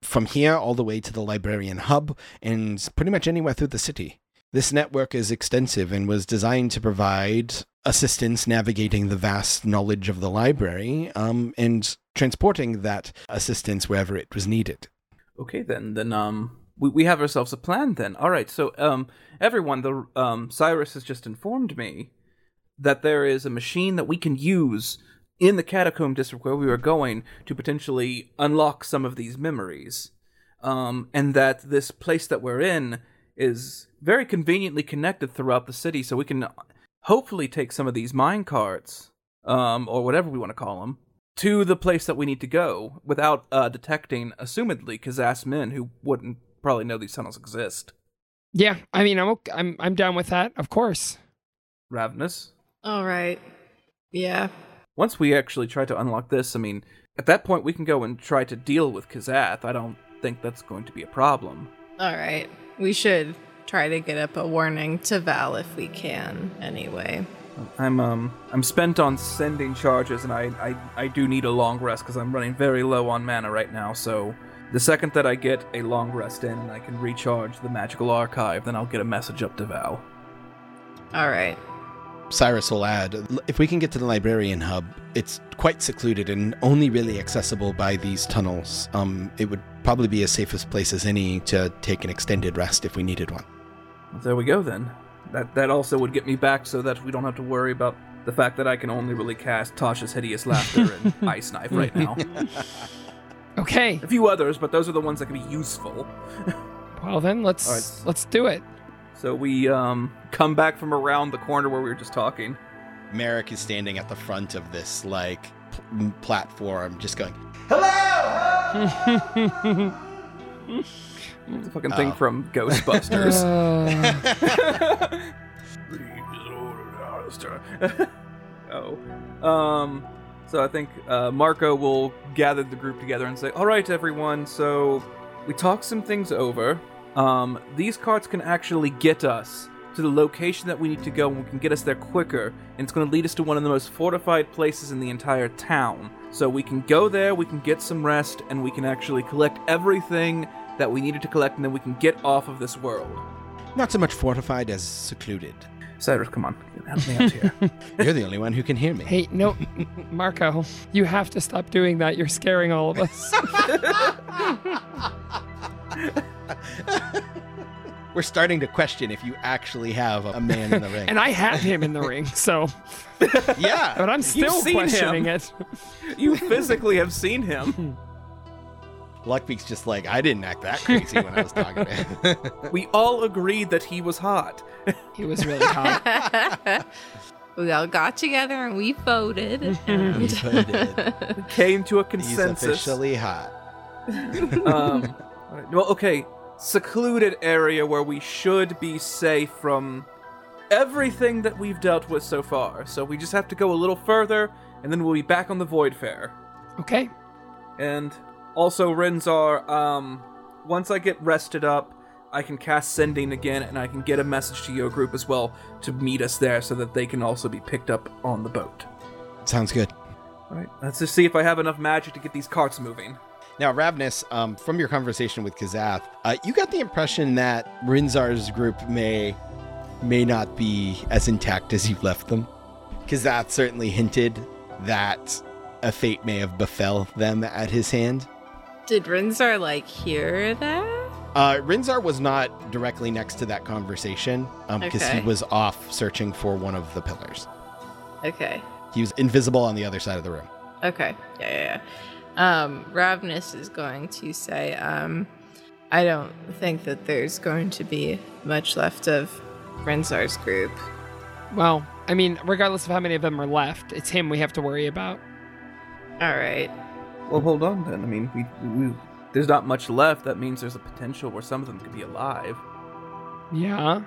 from here all the way to the librarian hub and pretty much anywhere through the city. This network is extensive and was designed to provide assistance navigating the vast knowledge of the library and transporting that assistance wherever it was needed. Okay, then we have ourselves a plan then. All right, so everyone, Cyrus has just informed me that there is a machine that we can use in the Catacomb District where we were going to potentially unlock some of these memories, and that this place that we're in is very conveniently connected throughout the city, so we can hopefully take some of these mine carts, or whatever we want to call them, to the place that we need to go without detecting, assumedly, Kazath men who wouldn't probably know these tunnels exist. Yeah, I mean, I'm down with that, of course. Ravness? All right. Yeah. Once we actually try to unlock this, I mean, at that point we can go and try to deal with Kazath. I don't think that's going to be a problem. All right. We should try to get up a warning to Val if we can, anyway. I'm spent on sending charges, and I do need a long rest because I'm running very low on mana right now, so the second that I get a long rest in and I can recharge the magical archive, then I'll get a message up to Val. All right. Cyrus will add, if we can get to the librarian hub, it's quite secluded and only really accessible by these tunnels. It would probably be as safest place as any to take an extended rest if we needed one. Well, there we go, then. That also would get me back so that we don't have to worry about the fact that I can only really cast Tasha's Hideous Laughter and Ice Knife right now. Okay. A few others, but those are the ones that can be useful. Well, then, let's do it. So we come back from around the corner where we were just talking. Merrick is standing at the front of this, platform, just going, Hello! It's a fucking thing from Ghostbusters. So I think Marco will gather the group together and say, all right, everyone, so we talked some things over. These carts can actually get us to the location that we need to go, and we can get us there quicker, and it's going to lead us to one of the most fortified places in the entire town. So we can go there, we can get some rest, and we can actually collect everything that we needed to collect, and then we can get off of this world. Not so much fortified as secluded. Cyrus, come on, help me out here. You're the only one who can hear me. Hey, no, Marco, you have to stop doing that. You're scaring all of us. We're starting to question if you actually have a man in the ring. And I have him in the ring, so... Yeah. But I'm still questioning it. You physically have seen him. Luckbeak's just like, I didn't act that crazy when I was talking to him. We all agreed that he was hot. He was really hot. We all got together and we voted. And... We voted. We came to a consensus. He's officially hot. All right. Well, okay. Secluded area where we should be safe from everything that we've dealt with so far. So we just have to go a little further, and then we'll be back on the Voidfarer. Okay. And also, Rinzar, once I get rested up, I can cast Sending again, and I can get a message to your group as well to meet us there so that they can also be picked up on the boat. Sounds good. Alright, let's just see if I have enough magic to get these carts moving. Now, Ravness, from your conversation with Kazath, you got the impression that Rinzar's group may not be as intact as you've left them. Kazath certainly hinted that a fate may have befell them at his hand. Did Rinzar, hear that? Rinzar was not directly next to that conversation because he was off searching for one of the pillars. Okay. He was invisible on the other side of the room. Okay. Yeah. Ravness is going to say, I don't think that there's going to be much left of Rinzar's group. Well, regardless of how many of them are left, it's him we have to worry about. All right. Well, hold on then. We there's not much left. That means there's a potential where some of them could be alive. Yeah.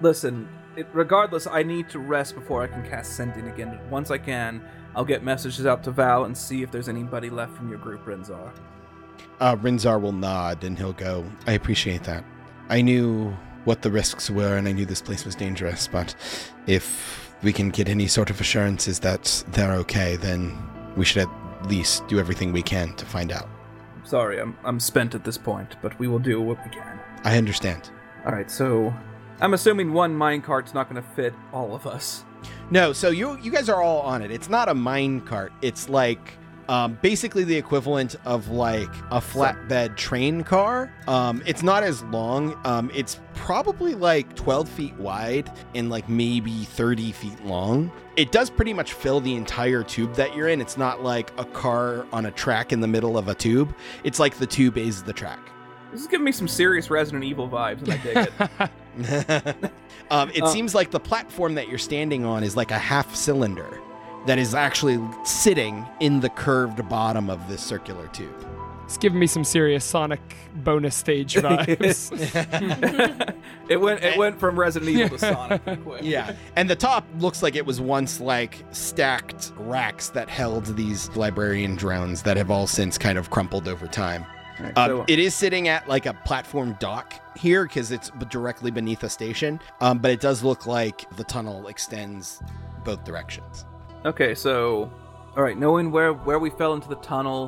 Listen... Regardless, I need to rest before I can cast Send In again. Once I can, I'll get messages out to Val and see if there's anybody left from your group, Rinzar. Rinzar will nod and he'll go, I appreciate that. I knew what the risks were and I knew this place was dangerous, but if we can get any sort of assurances that they're okay, then we should at least do everything we can to find out. Sorry, I'm spent at this point, but we will do what we can. I understand. All right, so... I'm assuming one minecart's not going to fit all of us. No, so you guys are all on it. It's not a minecart. It's basically the equivalent of a flatbed train car. It's not as long. It's probably 12 feet wide and maybe 30 feet long. It does pretty much fill the entire tube that you're in. It's not like a car on a track in the middle of a tube. It's like the tube is the track. This is giving me some serious Resident Evil vibes, and I dig it. It seems like the platform that you're standing on is a half cylinder that is actually sitting in the curved bottom of this circular tube. It's giving me some serious Sonic bonus stage vibes. It went from Resident Evil to Sonic real quick. Yeah, and the top looks like it was once stacked racks that held these librarian drones that have all since kind of crumpled over time. Right, so it is sitting at a platform dock here because it's directly beneath a station, but it does look like the tunnel extends both directions. Okay, so, all right, knowing where we fell into the tunnel,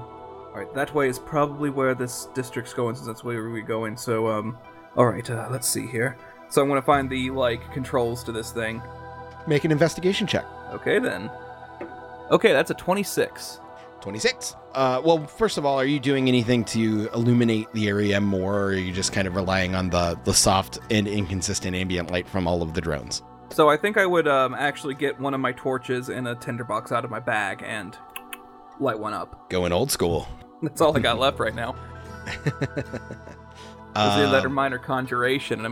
all right, that way is probably where this district's going since that's where we're going, so, all right, let's see here. So I'm going to find the, controls to this thing. Make an investigation check. Okay, then. Okay, that's a 26. 26. Well, first of all, are you doing anything to illuminate the area more, or are you just kind of relying on the soft and inconsistent ambient light from all of the drones? So I think I would actually get one of my torches and a tinderbox out of my bag and light one up. Going old school. That's all I got left right now. It's a letter minor conjuration,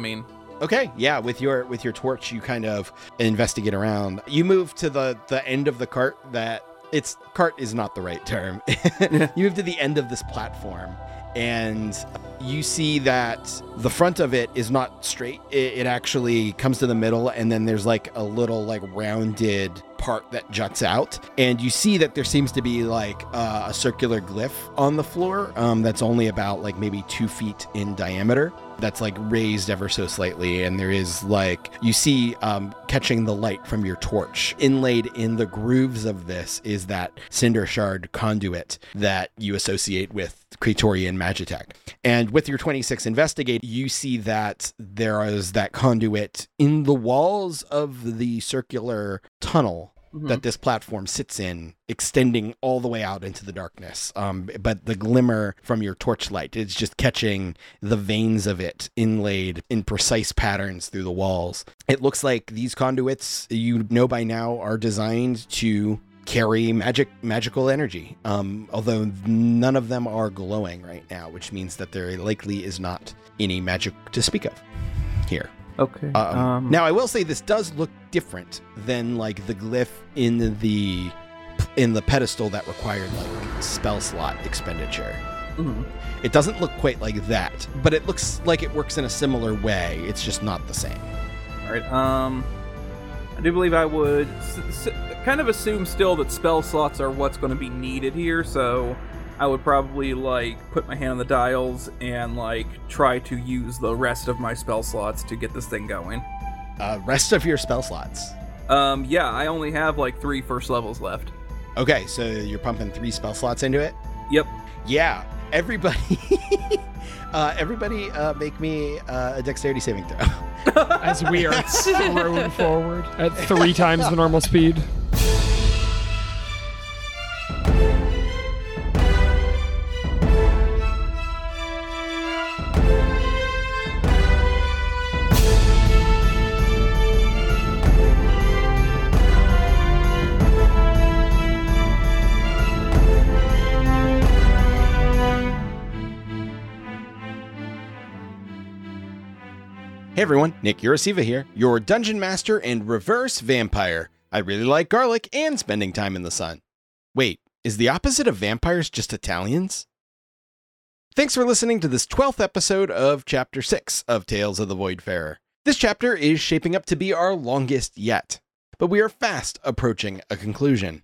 Okay, yeah, with your torch, you kind of investigate around. You move to the end of the cart that... It's cart is not the right term. You move to the end of this platform and you see that the front of it is not straight. It actually comes to the middle and then there's a little rounded part that juts out. And you see that there seems to be a circular glyph on the floor that's only about maybe 2 feet in diameter. That's raised ever so slightly, and there is you see catching the light from your torch. Inlaid in the grooves of this is that Cinder Shard conduit that you associate with Cretorian Magitek. And with your 26 investigate, you see that there is that conduit in the walls of the circular tunnel that this platform sits in, extending all the way out into the darkness. But the glimmer from your torchlight is just catching the veins of it inlaid in precise patterns through the walls. It looks like these conduits, you know by now, are designed to carry magical energy, although none of them are glowing right now, which means that there likely is not any magic to speak of here. Okay. Now, I will say this does look different than the glyph in the pedestal that required spell slot expenditure. Mm-hmm. It doesn't look quite like that, but it looks like it works in a similar way. It's just not the same. All right. I do believe I would kind of assume still that spell slots are what's going to be needed here, so I would probably put my hand on the dials and try to use the rest of my spell slots to get this thing going. Rest of your spell slots? Yeah, I only have 3 first levels left. Okay, so you're pumping 3 spell slots into it? Yep. Yeah. Everybody, make me a dexterity saving throw. As we are thrown forward at 3 times the normal speed. Hey everyone, Nick Urasiva here, your dungeon master and reverse vampire. I really like garlic and spending time in the sun. Wait, is the opposite of vampires just Italians? Thanks for listening to this 12th episode of Chapter 6 of Tales of the Voidfarer. This chapter is shaping up to be our longest yet, but we are fast approaching a conclusion.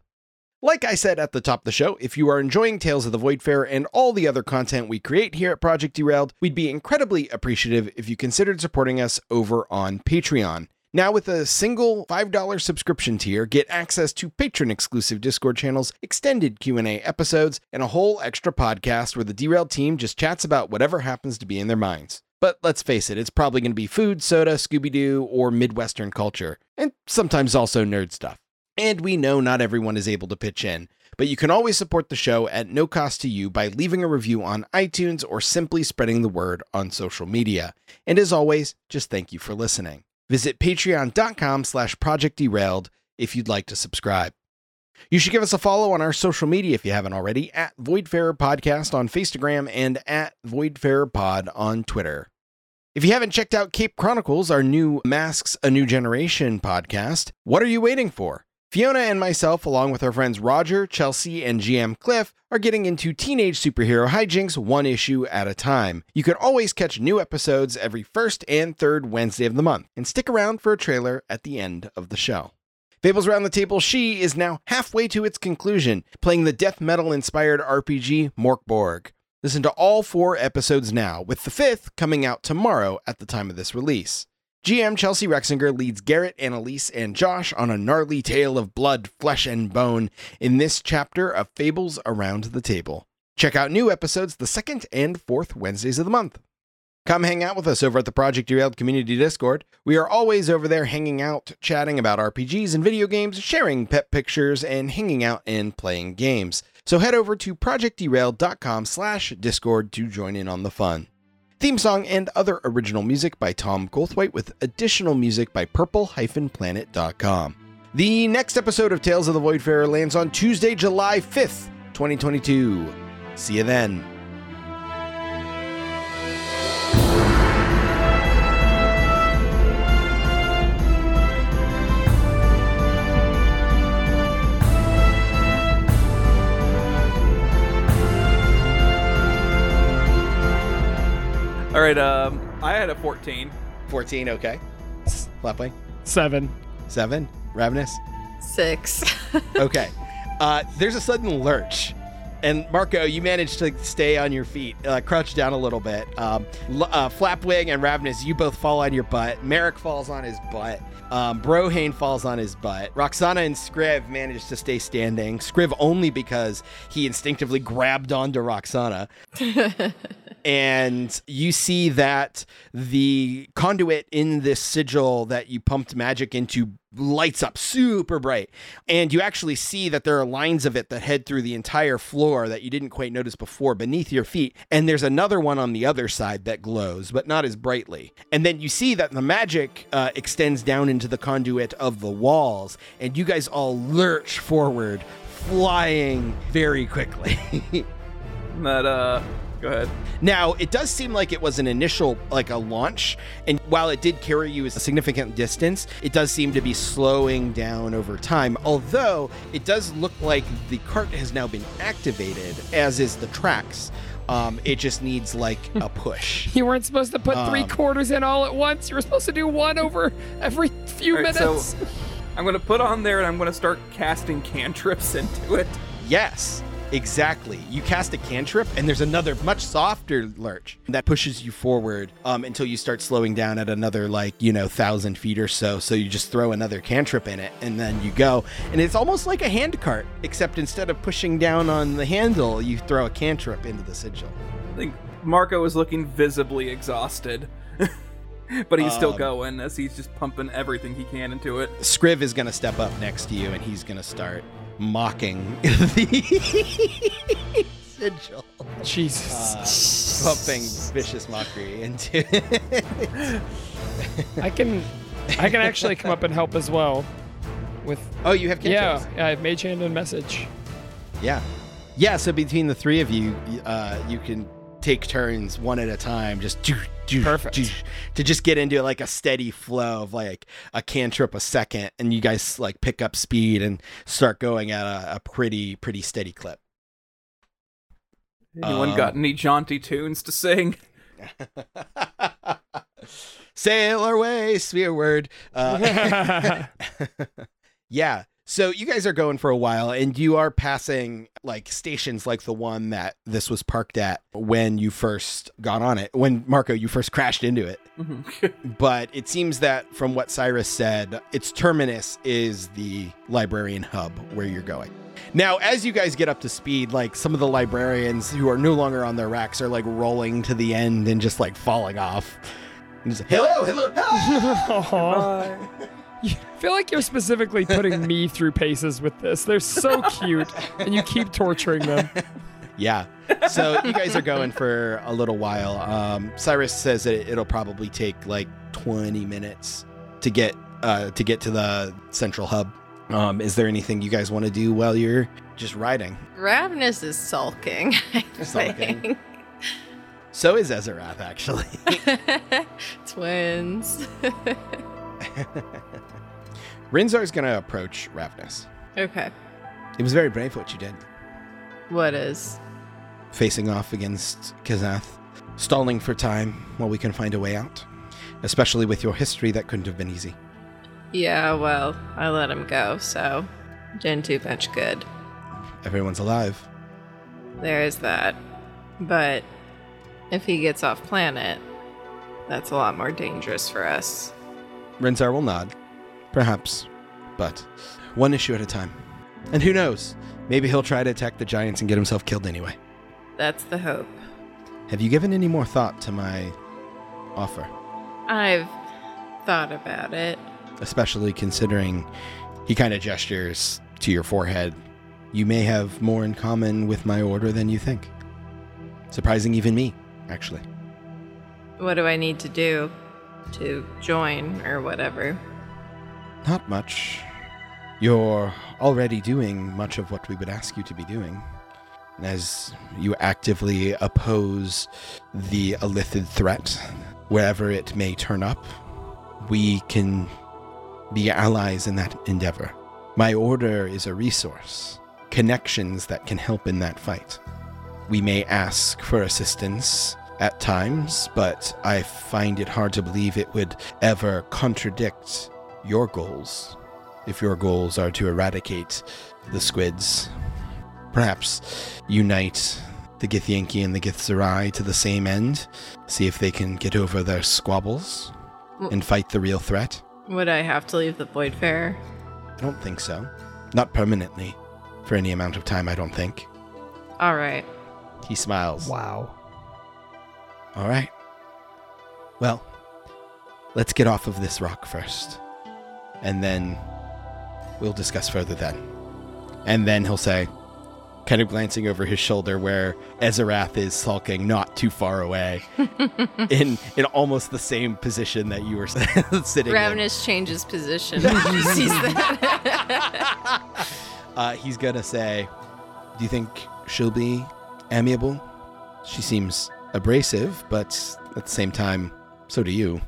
Like I said at the top of the show, if you are enjoying Tales of the Voidfarer and all the other content we create here at Project Derailed, we'd be incredibly appreciative if you considered supporting us over on Patreon. Now with a single $5 subscription tier, get access to patron-exclusive Discord channels, extended Q&A episodes, and a whole extra podcast where the Derailed team just chats about whatever happens to be in their minds. But let's face it, it's probably going to be food, soda, Scooby-Doo, or Midwestern culture, and sometimes also nerd stuff. And we know not everyone is able to pitch in, but you can always support the show at no cost to you by leaving a review on iTunes or simply spreading the word on social media. And as always, just thank you for listening. Visit patreon.com/projectderailed if you'd like to subscribe. You should give us a follow on our social media if you haven't already, at Voidfarer Podcast on Facetagram and at Voidfarer Pod on Twitter. If you haven't checked out Cape Chronicles, our new Masks A New Generation podcast, what are you waiting for? Fiona and myself, along with our friends Roger, Chelsea, and GM Cliff, are getting into teenage superhero hijinks one issue at a time. You can always catch new episodes every first and third Wednesday of the month, and stick around for a trailer at the end of the show. Fables Round the Table, she is now halfway to its conclusion, playing the death metal-inspired RPG Morkborg. Listen to all 4 episodes now, with the 5th coming out tomorrow at the time of this release. GM Chelsea Rexinger leads Garrett, Annalise, and Josh on a gnarly tale of blood, flesh, and bone in this chapter of Fables Around the Table. Check out new episodes the 2nd and 4th Wednesdays of the month. Come hang out with us over at the Project Derailed Community Discord. We are always over there hanging out, chatting about RPGs and video games, sharing pet pictures, and hanging out and playing games. So head over to projectderailed.com/discord to join in on the fun. Theme song and other original music by Tom Goldthwaite with additional music by purple-planet.com. The next episode of Tales of the Voidfarer lands on Tuesday, July 5th, 2022. See you then. All right, I had a 14. 14, okay. Flapwing? 7. 7? Ravness? 6. Okay. There's a sudden lurch, and Marco, you managed to stay on your feet, crouch down a little bit. Flapwing and Ravness, you both fall on your butt. Merrick falls on his butt. Brohane falls on his butt. Roxana and Scriv managed to stay standing. Scriv only because he instinctively grabbed onto Roxana. And you see that the conduit in this sigil that you pumped magic into lights up super bright. And you actually see that there are lines of it that head through the entire floor that you didn't quite notice before beneath your feet. And there's another one on the other side that glows, but not as brightly. And then you see that the magic extends down into the conduit of the walls. And you guys all lurch forward, flying very quickly. Go ahead. Now, it does seem like it was an initial, a launch. And while it did carry you a significant distance, it does seem to be slowing down over time. Although it does look like the cart has now been activated, as is the tracks. It just needs a push. You weren't supposed to put 3 quarters in all at once. You were supposed to do one over every few minutes. So I'm going to put on there and I'm going to start casting cantrips into it. Yes. Exactly. You cast a cantrip, and there's another much softer lurch that pushes you forward until you start slowing down at another, 1,000 feet or so. So you just throw another cantrip in it, and then you go. And it's almost like a handcart, except instead of pushing down on the handle, you throw a cantrip into the sigil. I think Marco is looking visibly exhausted. But he's still going as he's just pumping everything he can into it. Scriv is going to step up next to you, and he's going to start mocking the sigil. Jesus. Pumping vicious mockery into it. I can actually come up and help as well. Oh, you have cantrips? Yeah, I have Mage Hand and Message. Yeah. Yeah, so between the three of you, you can take turns one at a time, just to just get into a steady flow of a cantrip a second, and you guys pick up speed and start going at a pretty steady clip. Anyone got any jaunty tunes to sing? Sail our way, spearward. Yeah. So you guys are going for a while, and you are passing stations like the one that this was parked at when you first got on it, when Marco, you first crashed into it. Mm-hmm. But it seems that from what Cyrus said, its terminus is the librarian hub where you're going. Now, as you guys get up to speed, some of the librarians who are no longer on their racks are rolling to the end and just falling off. And just, hello. I feel like you're specifically putting me through paces with this. They're so cute, and you keep torturing them. Yeah. So you guys are going for a little while. Cyrus says that it'll probably take 20 minutes to get to the central hub. Is there anything you guys want to do while you're just riding? Ravness is sulking, I think. So is Ezarath, actually. Twins. Rinzar's gonna approach Ravness. Okay. It was very brave what you did. What is? Facing off against Kazath, stalling for time while we can find a way out. Especially with your history, that couldn't have been easy. Yeah, well, I let him go, so didn't do much good. Everyone's alive. There is that. But if he gets off planet, that's a lot more dangerous for us. Rinzar will nod, perhaps, but one issue at a time. And who knows, maybe he'll try to attack the giants and get himself killed anyway. That's the hope. Have you given any more thought to my offer? I've thought about it. Especially considering, he kind of gestures to your forehead, you may have more in common with my order than you think. Surprising even me, actually. What do I need to do? To join or whatever? Not much. You're already doing much of what we would ask you to be doing, as you actively oppose the Illithid threat wherever it may turn up. We can be allies in that endeavor. My order is a resource, connections that can help in that fight. We may ask for assistance at times, but I find it hard to believe it would ever contradict your goals, if your goals are to eradicate the squids. Perhaps unite the Githyanki and the Githzerai to the same end, see if they can get over their squabbles and fight the real threat. Would I have to leave the Voidfarer? I don't think so. Not permanently. For any amount of time, I don't think. All right. He smiles. Wow. All right. Well, let's get off of this rock first, and then we'll discuss further then. And then he'll say, kind of glancing over his shoulder where Ezarath is sulking not too far away, in almost the same position that you were sitting in. Ravness changes position when he sees that. He's going to say, do you think she'll be amiable? She seems abrasive, but at the same time, so do you.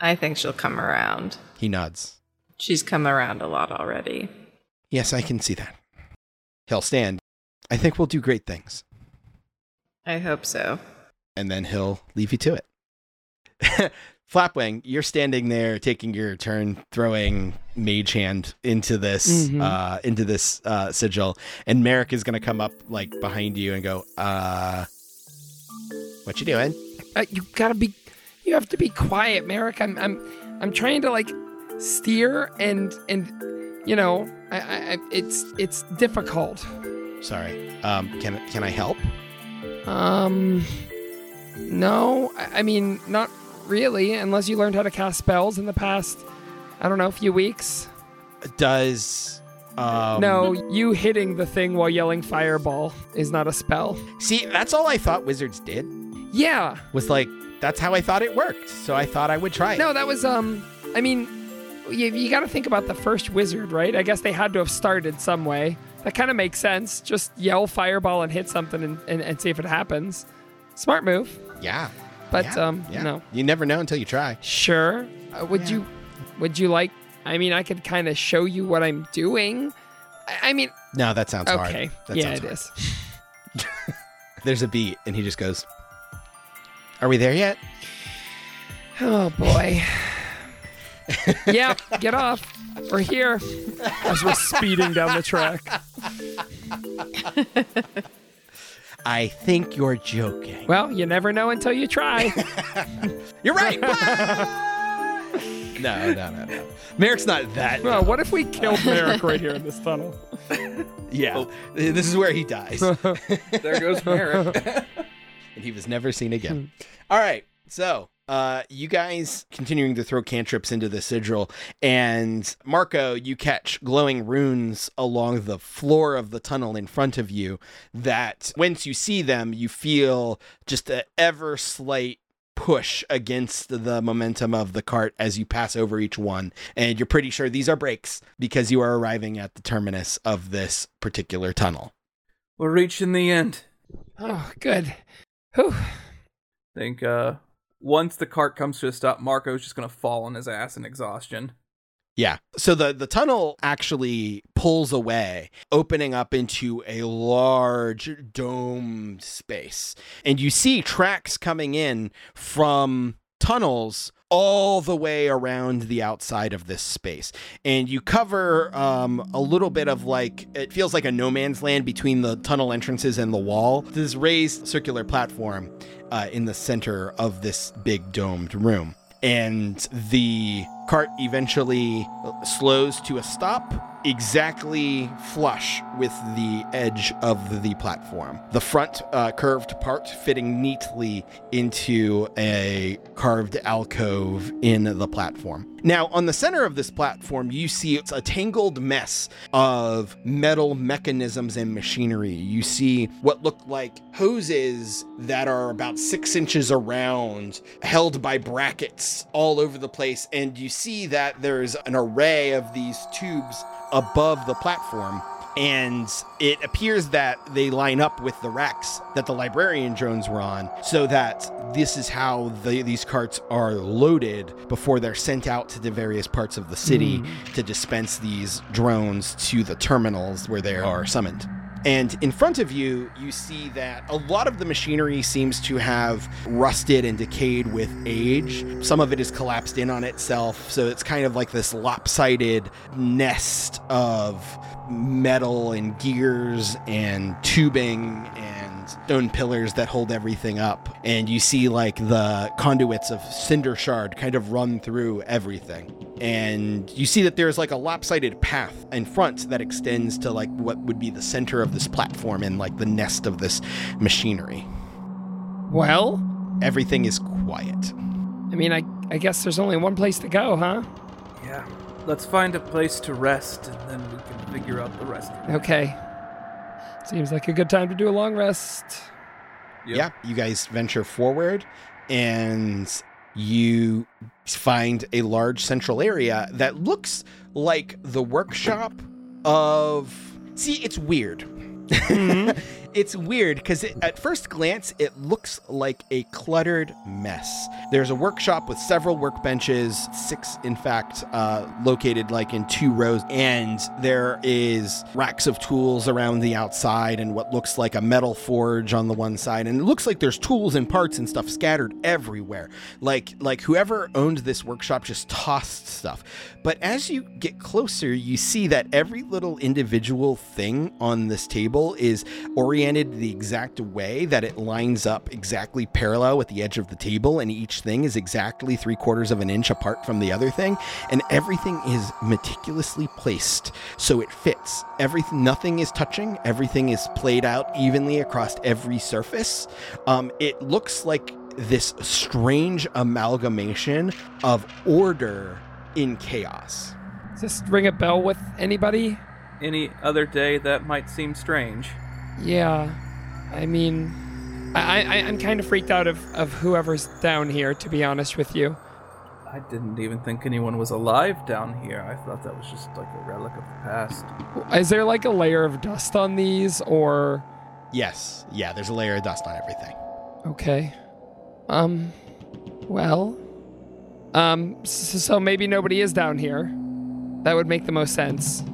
I think she'll come around. He nods. She's come around a lot already. Yes, I can see that. He'll stand. I think we'll do great things. I hope so. And then he'll leave you to it. Flapwing, you're standing there taking your turn, throwing Mage Hand into this sigil, and Merrick is going to come up like behind you and go, "What you doing? You have to be quiet, Merrick. I'm trying to like steer and you know, I it's difficult." Sorry. Can I help? No. I mean, not really, unless you learned how to cast spells in the past, I don't know, few weeks. No, you hitting the thing while yelling fireball is not a spell. See, that's all I thought wizards did. Yeah. Was like, that's how I thought it worked, so I thought I would try it. No, that was, I mean, you gotta think about the first wizard, right? I guess they had to have started some way. That kind of makes sense. Just yell fireball and hit something and see if it happens. Smart move. Yeah. But, no. You never know until you try. Sure. Would you like... I mean, I could kind of show you what I'm doing. I mean... No, that sounds hard. Okay. Yeah, it is. There's a beat, and he just goes, "Are we there yet?" Oh, boy. Yeah, get off. We're here. As we're speeding down the track. I think you're joking. Well, you never know until you try. You're right. No. Merrick's not that. Well, what if we killed Merrick right here in this tunnel? Yeah. Oh. This is where he dies. There goes Merrick. And he was never seen again. All right. So you guys continuing to throw cantrips into the sigil, and Marco, you catch glowing runes along the floor of the tunnel in front of you that once you see them, you feel just an ever slight push against the momentum of the cart as you pass over each one. And you're pretty sure these are brakes because you are arriving at the terminus of this particular tunnel. We're reaching the end. Oh, good. Whew. I think, once the cart comes to a stop, Marco's just going to fall on his ass in exhaustion. Yeah. So the tunnel actually pulls away, opening up into a large dome space. And you see tracks coming in from tunnels all the way around the outside of this space. And you cover a little bit of like, it feels like a no man's land between the tunnel entrances and the wall. This raised circular platform in the center of this big domed room. And the cart eventually slows to a stop exactly flush with the edge of the platform. The front curved part fitting neatly into a carved alcove in the platform. Now, on the center of this platform, you see it's a tangled mess of metal mechanisms and machinery. You see what look like hoses that are about 6 inches around, held by brackets all over the place. And you see that there's an array of these tubes above the platform. And it appears that they line up with the racks that the librarian drones were on, so that this is how these carts are loaded before they're sent out to the various parts of the city to dispense these drones to the terminals where they are summoned. And in front of you, you see that a lot of the machinery seems to have rusted and decayed with age. Some of it is collapsed in on itself, so it's kind of like this lopsided nest of metal and gears and tubing and stone pillars that hold everything up. And you see like the conduits of Cinder Shard kind of run through everything. And you see that there's like a lopsided path in front that extends to like what would be the center of this platform and like the nest of this machinery. Well, everything is quiet. I mean, I guess there's only one place to go, huh? Yeah. Let's find a place to rest, and then we can figure out the rest of it. Okay. Seems like a good time to do a long rest. Yep. Yeah, you guys venture forward, and you find a large central area that looks like the workshop of... See, it's weird. It's weird because at first glance, it looks like a cluttered mess. There's a workshop with several workbenches, 6, in fact, located like in 2 rows. And there is racks of tools around the outside and what looks like a metal forge on the one side. And it looks like there's tools and parts and stuff scattered everywhere. Like whoever owned this workshop just tossed stuff. But as you get closer, you see that every little individual thing on this table is oriented the exact way that it lines up exactly parallel with the edge of the table, and each thing is exactly 3/4 of an inch apart from the other thing, and everything is meticulously placed so it fits. Everything, nothing is touching, everything is played out evenly across every surface. It looks like this strange amalgamation of order in chaos. Does this ring a bell with anybody? Any other day that might seem strange. Yeah, I mean, I'm kind of freaked out of whoever's down here, to be honest with you. I didn't even think anyone was alive down here. I thought that was just like a relic of the past. Is there like a layer of dust on these, or? Yes, yeah, there's a layer of dust on everything. Okay. Well, so maybe nobody is down here. That would make the most sense.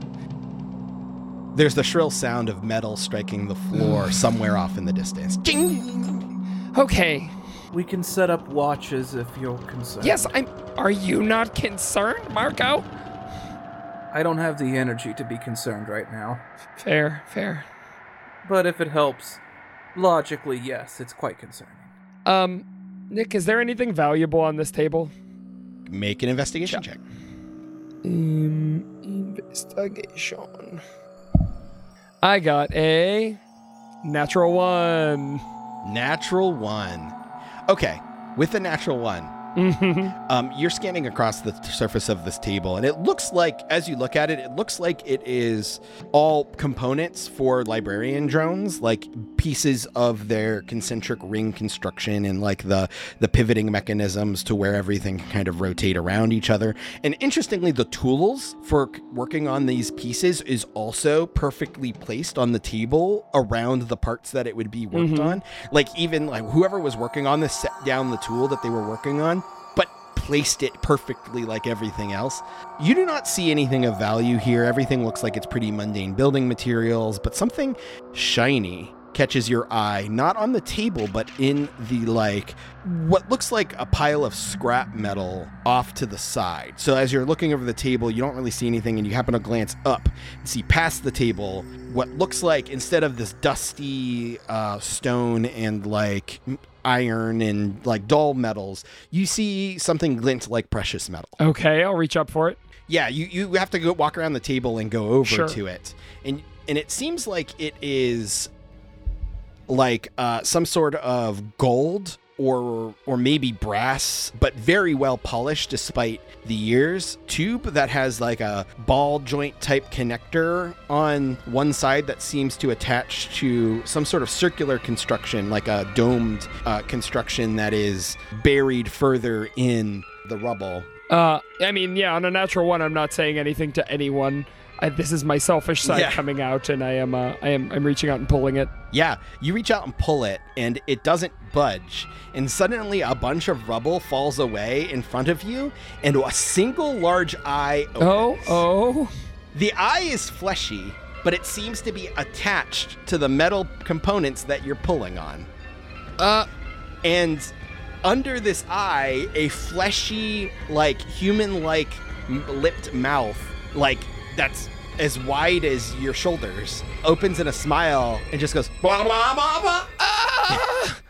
There's the shrill sound of metal striking the floor somewhere off in the distance. Ding! Okay. We can set up watches if you're concerned. Yes, Are you not concerned, Marco? I don't have the energy to be concerned right now. Fair. But if it helps, logically, yes, it's quite concerning. Nick, is there anything valuable on this table? Make an investigation check. Investigation. I got a natural one. Okay, with a natural one, you're scanning across the surface of this table, and it looks like, as you look at it, it looks like it is all components for librarian drones, like pieces of their concentric ring construction and like the pivoting mechanisms to where everything can kind of rotate around each other. And interestingly, the tools for working on these pieces is also perfectly placed on the table around the parts that it would be worked on. Like even like whoever was working on this set down the tool that they were working on, but placed it perfectly like everything else. You do not see anything of value here. Everything looks like it's pretty mundane building materials, but something shiny catches your eye, not on the table, but in the, like, what looks like a pile of scrap metal off to the side. So as you're looking over the table, you don't really see anything, and you happen to glance up and see past the table what looks like, instead of this dusty stone and, like, iron and, like, dull metals, you see something glint like precious metal. Okay, I'll reach up for it. Yeah, you have to go walk around the table and go over to it. And it seems like it is like some sort of gold or maybe brass, but very well polished despite the years, tube that has like a ball joint type connector on one side that seems to attach to some sort of circular construction, like a domed construction that is buried further in the rubble. I mean, yeah, on a natural one, I'm not saying anything to anyone. This is my selfish side coming out, and I'm reaching out and pulling it. Yeah, you reach out and pull it, and it doesn't budge. And suddenly, a bunch of rubble falls away in front of you, and a single large eye opens. Oh! The eye is fleshy, but it seems to be attached to the metal components that you're pulling on. And under this eye, a fleshy, like human-like lipped mouth, like, that's as wide as your shoulders, opens in a smile and just goes, blah, blah, blah, blah. Ah!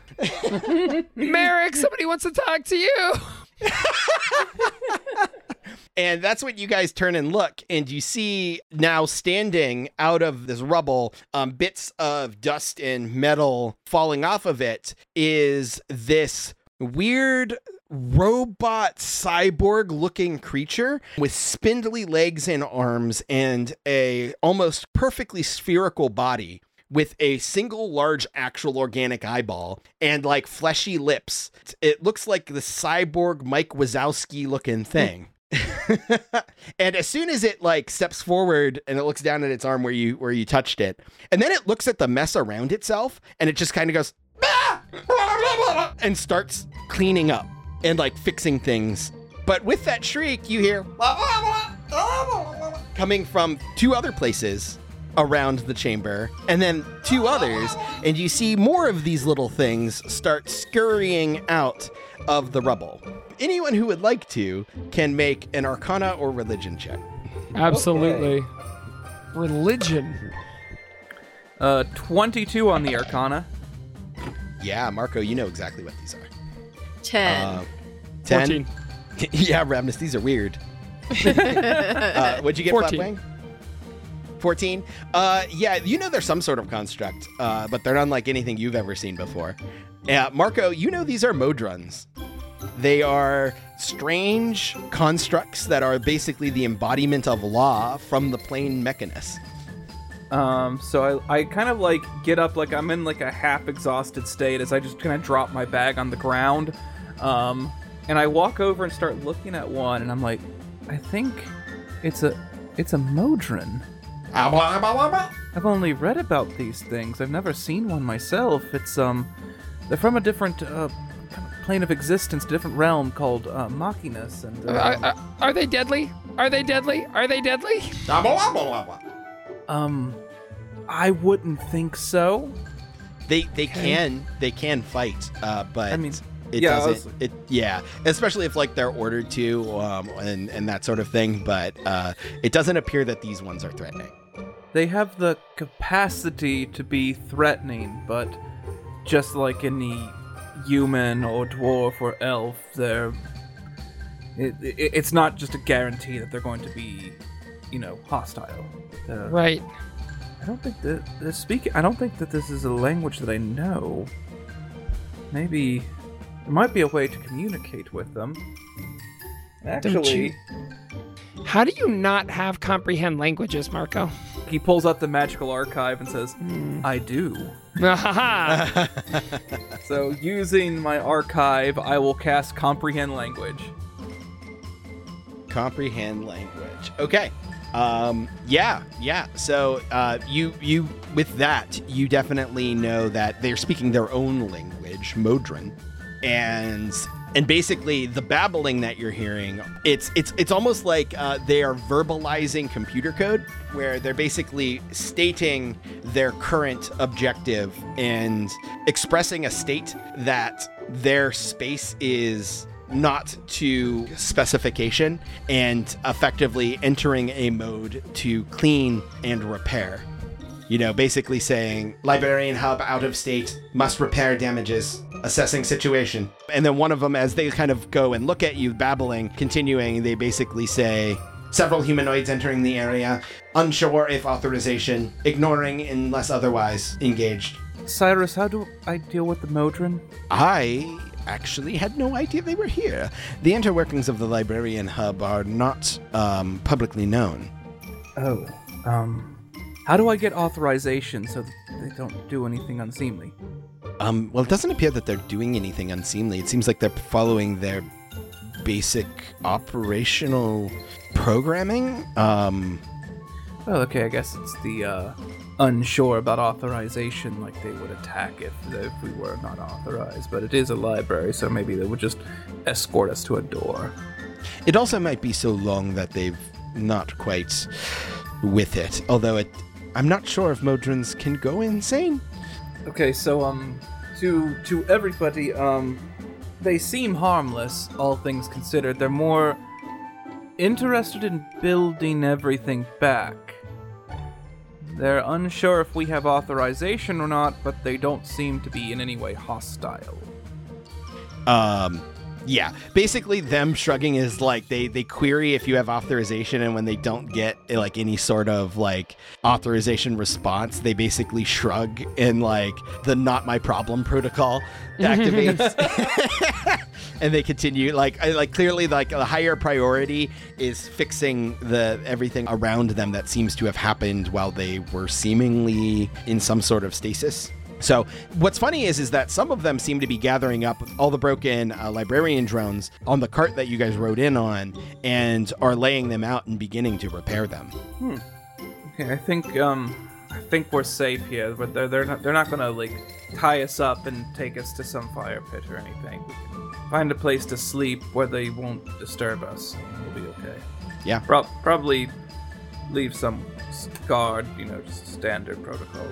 Merrick, somebody wants to talk to you. And that's when you guys turn and look, and you see now standing out of this rubble, bits of dust and metal falling off of it, is this weird robot cyborg looking creature with spindly legs and arms and a almost perfectly spherical body with a single large actual organic eyeball and like fleshy lips. It looks like the cyborg Mike Wazowski looking thing. And as soon as it like steps forward and it looks down at its arm where you touched it, and then it looks at the mess around itself and it just kind of goes and starts cleaning up and like fixing things. But with that shriek, you hear coming from two other places around the chamber, and then two others, and you see more of these little things start scurrying out of the rubble. Anyone who would like to can make an Arcana or Religion check. Absolutely. Okay. Religion. 22 on the Arcana. Yeah, Marco, you know exactly what these are. 10. 10? 14. Yeah, Ravness, these are weird. What'd you get, 14. Flapwing? 14? Yeah, you know they're some sort of construct, but they're not like anything you've ever seen before. Marco, you know these are Modrons. They are strange constructs that are basically the embodiment of law from the plane Mechanus. So I kind of like get up like I'm in like a half-exhausted state as I just kind of drop my bag on the ground. And I walk over and start looking at one, and I'm like, I think it's a Modron. I've only read about these things. I've never seen one myself. It's they're from a different plane of existence, different realm called Mechanus. And are they deadly? Are they deadly? Are they deadly? I wouldn't think so. They can fight, but I mean. It yeah, doesn't. Honestly. It yeah, especially if like they're ordered to, and that sort of thing. But it doesn't appear that these ones are threatening. They have the capacity to be threatening, but just like any human or dwarf or elf, it's not just a guarantee that they're going to be, hostile. Right. I don't think that they're speaking. I don't think that this is a language that I know. Maybe. There might be a way to communicate with them. Actually... How do you not have comprehend languages, Marco? He pulls up the magical archive and says, I do. So using my archive, I will cast comprehend language. Comprehend language. Okay. So you with that, you definitely know that they're speaking their own language, Modron. And basically the babbling that you're hearing, it's almost like they are verbalizing computer code, where they're basically stating their current objective and expressing a state that their space is not to specification, and effectively entering a mode to clean and repair. Basically saying, Librarian Hub out of state, must repair damages, assessing situation. And then one of them, as they kind of go and look at you babbling, continuing, they basically say, several humanoids entering the area, unsure if authorization, ignoring unless otherwise engaged. Cyrus, how do I deal with the Modron? I actually had no idea they were here. The interworkings of the Librarian Hub are not publicly known. Oh, How do I get authorization so that they don't do anything unseemly? Well, it doesn't appear that they're doing anything unseemly. It seems like they're following their basic operational programming. Well, okay, I guess it's the unsure about authorization, like they would attack if we were not authorized. But it is a library, so maybe they would just escort us to a door. It also might be so long that they've not quite with it, although it... I'm not sure if Modrons can go insane. Okay, so, to everybody, they seem harmless, all things considered. They're more interested in building everything back. They're unsure if we have authorization or not, but they don't seem to be in any way hostile. Yeah, basically them shrugging is like they query if you have authorization, and when they don't get like any sort of like authorization response, they basically shrug and like the not my problem protocol activates. And they continue like clearly like a higher priority is fixing the everything around them that seems to have happened while they were seemingly in some sort of stasis. So what's funny is that some of them seem to be gathering up all the broken librarian drones on the cart that you guys rode in on and are laying them out and beginning to repair them. Okay, I think we're safe here, but they're not going to like tie us up and take us to some fire pit or anything. We can find a place to sleep where they won't disturb us. We'll be okay. Yeah. Probably leave some guard, just standard protocol.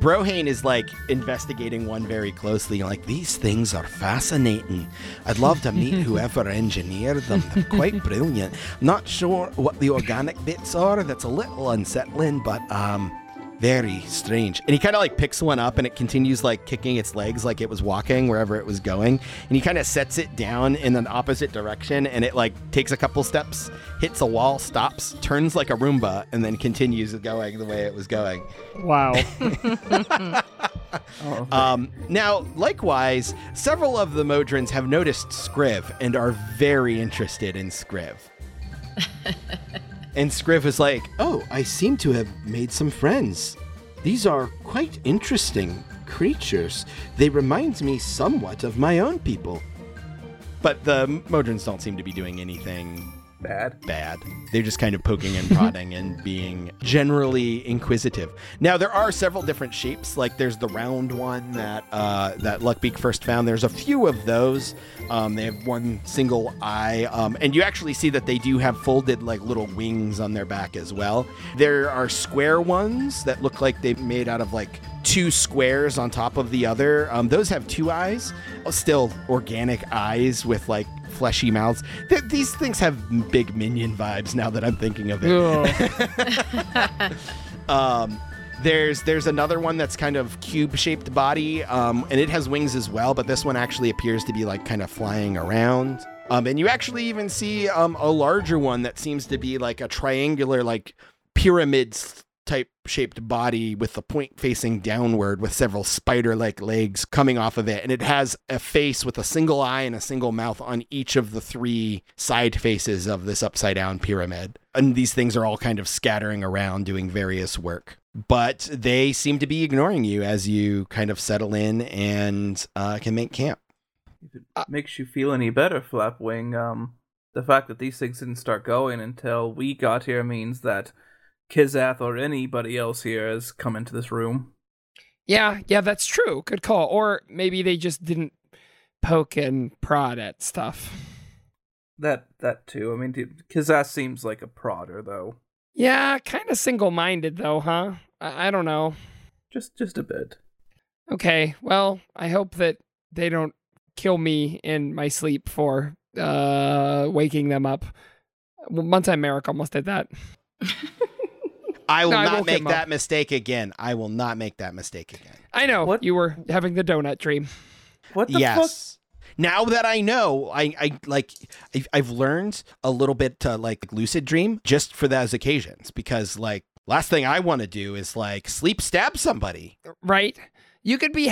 Brohane is investigating one very closely. These things are fascinating. I'd love to meet whoever engineered them. They're quite brilliant. Not sure what the organic bits are. That's a little unsettling, but very strange. And he kind of picks one up and it continues kicking its legs like it was walking wherever it was going. And he kind of sets it down in an opposite direction and it takes a couple steps, hits a wall, stops, turns like a Roomba, and then continues going the way it was going. Wow. Now, likewise, several of the Modrons have noticed Scriv and are very interested in Scriv. And Scriv is oh, I seem to have made some friends. These are quite interesting creatures. They remind me somewhat of my own people. But the Modrons don't seem to be doing anything bad. They're just kind of poking and prodding and being generally inquisitive. Now, there are several different shapes. There's the round one that Luckbeak first found. There's a few of those. They have one single eye. And you actually see that they do have folded, little wings on their back as well. There are square ones that look like they've made out of, two squares on top of the other. Those have two eyes. Still organic eyes with, fleshy mouths. These things have big minion vibes now that I'm thinking of it. Oh. There's another one that's kind of cube-shaped body, and it has wings as well, but this one actually appears to be kind of flying around. And you actually even see a larger one that seems to be a triangular, pyramid type shaped body with the point facing downward with several spider-like legs coming off of it. And it has a face with a single eye and a single mouth on each of the three side faces of this upside down pyramid. And these things are all kind of scattering around doing various work. But they seem to be ignoring you as you kind of settle in and can make camp. If it makes you feel any better, Flapwing, the fact that these things didn't start going until we got here means that Kazath or anybody else here has come into this room. Yeah, that's true. Good call. Or maybe they just didn't poke and prod at stuff. That too. I mean, Kazath seems like a prodder, though. Yeah, kind of single-minded, though, huh? I don't know. Just a bit. Okay, well, I hope that they don't kill me in my sleep for waking them up. Once Merrick almost did that. I will not make that mistake again. I know. What? You were having the donut dream. What the fuck? Now that I know, I've learned a little bit to lucid dream just for those occasions, because last thing I want to do is sleep stab somebody. Right. You could be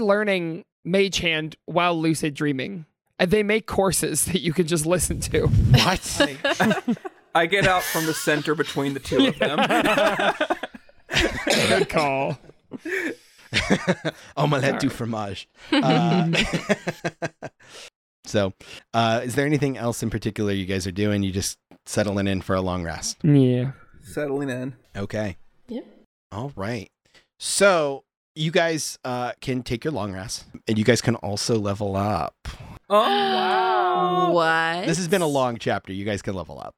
learning Mage Hand while lucid dreaming. They make courses that you can just listen to. What? I get out from the center between the two of them. Good call. Omelette du fromage. So, is there anything else in particular you guys are doing? You just settling in for a long rest? Yeah. Settling in. Okay. Yep. All right. So, you guys can take your long rest, and you guys can also level up. Oh, wow. What? This has been a long chapter. You guys can level up.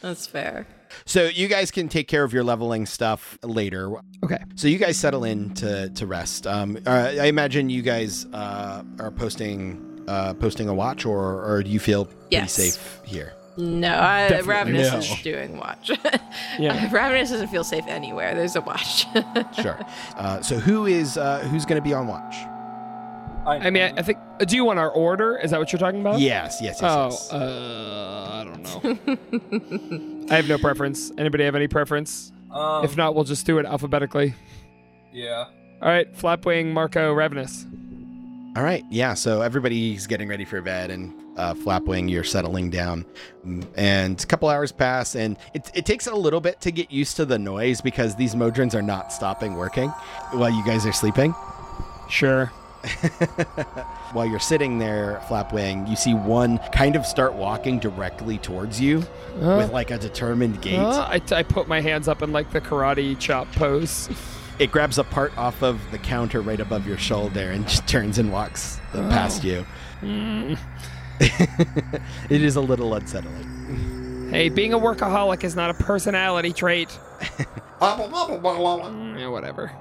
That's fair. So you guys can take care of your leveling stuff later. Okay. So you guys settle in to rest. I imagine you guys are posting a watch, or do you feel pretty safe here? No, Ravness is doing watch. Yeah. Ravness doesn't feel safe anywhere. There's a watch. Sure. So who's going to be on watch? I think... Do you want our order? Is that what you're talking about? Yes. I don't know. I have no preference. Anybody have any preference? If not, we'll just do it alphabetically. Yeah. All right. Flapwing, Marco, Ravness. All right. Yeah, so everybody's getting ready for bed, and Flapwing, you're settling down, and a couple hours pass, and it takes a little bit to get used to the noise because these Modrons are not stopping working while you guys are sleeping. Sure. While you're sitting there, Flapwing, you see one kind of start walking directly towards you with like a determined gait. I put my hands up in like the karate chop pose. It grabs a part off of the counter right above your shoulder and just turns and walks past you. Mm. It is a little unsettling. Hey, being a workaholic is not a personality trait. Whatever.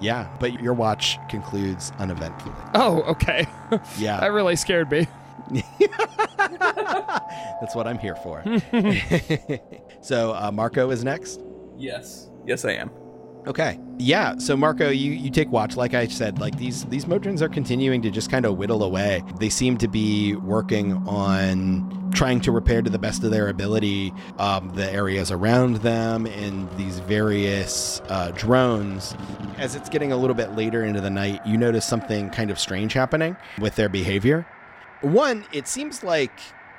Yeah, but your watch concludes uneventfully. Oh, okay. Yeah. That really scared me. That's what I'm here for. So Marco is next? Yes. Yes, I am. Okay. Yeah. So Marco, you take watch. Like I said, like these Modrons are continuing to just kind of whittle away. They seem to be working on trying to repair to the best of their ability the areas around them and these various drones. As it's getting a little bit later into the night, you notice something kind of strange happening with their behavior. One, it seems like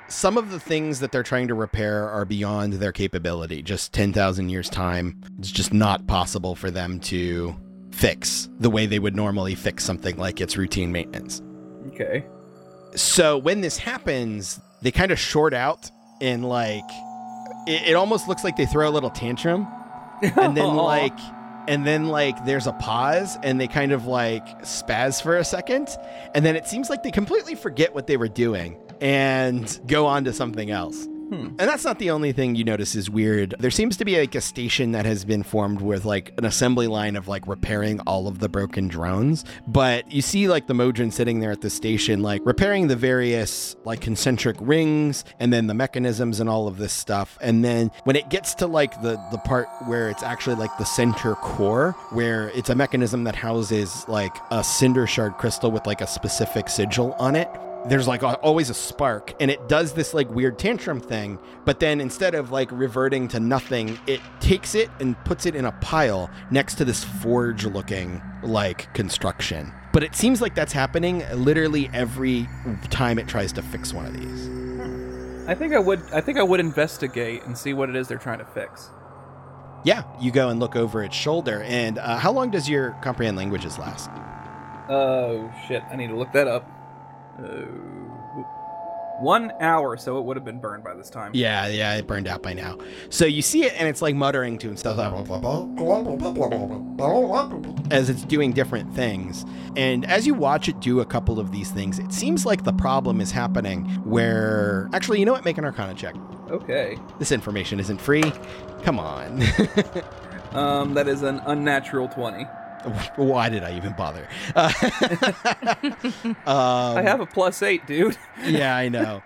some of the things that they're trying to repair are beyond their capability. Just 10,000 years time. It's just not possible for them to fix the way they would normally fix something like its routine maintenance. Okay. So when this happens, they kind of short out and like, it almost looks like they throw a little tantrum and then like, there's a pause and they kind of like spaz for a second. And then it seems like they completely forget what they were doing and go on to something else. And that's not the only thing you notice is weird. There seems to be like a station that has been formed with like an assembly line of like repairing all of the broken drones. But you see like the Modron sitting there at the station, like repairing the various like concentric rings and then the mechanisms and all of this stuff. And then when it gets to like the part where it's actually like the center core, where it's a mechanism that houses like a Cinder Shard crystal with like a specific sigil on it, there's like always a spark and it does this like weird tantrum thing. But then instead of like reverting to nothing, it takes it and puts it in a pile next to this forge looking like construction. But it seems like that's happening literally every time it tries to fix one of these. I think I would investigate and see what it is they're trying to fix. Yeah. You go and look over its shoulder. And how long does your comprehend languages last? Oh shit. I need to look that up. 1 hour, so it would have been burned by this time. Yeah, it burned out by now. So you see it, and it's like muttering to itself as it's doing different things. And as you watch it do a couple of these things, it seems like the problem is happening where... Actually, you know what? Make an Arcana check. Okay. This information isn't free. Come on. That is an unnatural 20. Why did I even bother? I have a +8, dude. Yeah, I know.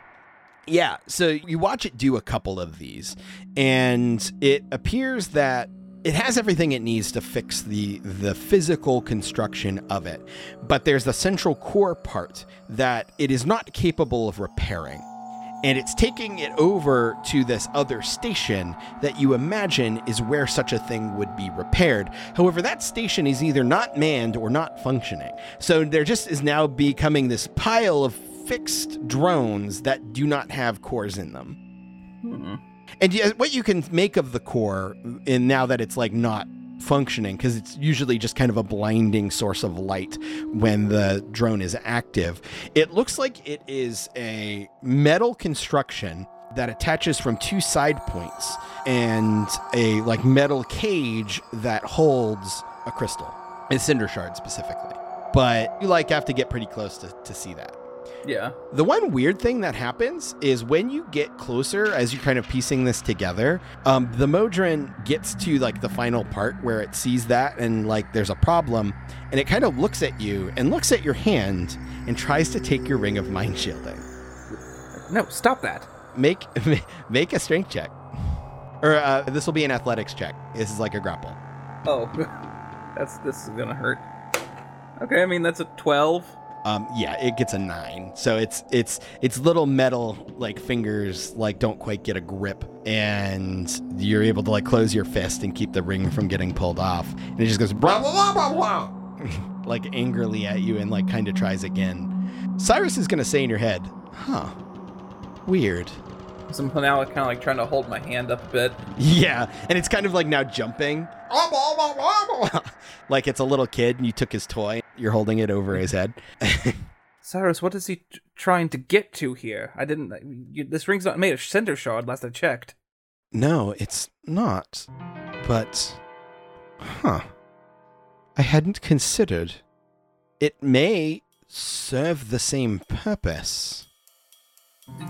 Yeah, so you watch it do a couple of these, and it appears that it has everything it needs to fix the physical construction of it, but there's the central core part that it is not capable of repairing. And it's taking it over to this other station that you imagine is where such a thing would be repaired. However, that station is either not manned or not functioning. So there just is now becoming this pile of fixed drones that do not have cores in them. Hmm. And what you can make of the core, and now that it's like not functioning, because it's usually just kind of a blinding source of light when the drone is active. It looks like it is a metal construction that attaches from two side points and a like metal cage that holds a crystal, a Cinder Shard specifically. But you like have to get pretty close to see that. Yeah. The one weird thing that happens is when you get closer, as you're kind of piecing this together, the Modron gets to like the final part where it sees that and like there's a problem, and it kind of looks at you and looks at your hand and tries to take your ring of mind shielding. No, stop that. Make a strength check, or this will be an athletics check. This is like a grapple. Oh, this is gonna hurt. Okay, I mean that's a 12. Yeah, it gets a 9. So it's little metal like fingers like don't quite get a grip, and you're able to like close your fist and keep the ring from getting pulled off. And it just goes blah blah blah blah blah, like angrily at you, and like kind of tries again. Cyrus is gonna say in your head, Huh. Weird. So I'm now kind of like trying to hold my hand up a bit. Yeah, and it's kind of like now jumping. Like it's a little kid and you took his toy. You're holding it over his head. Cyrus, what is he trying to get to here? I didn't... this ring's not made of Cinder Shard last I checked. No, it's not. But... Huh. I hadn't considered. It may serve the same purpose.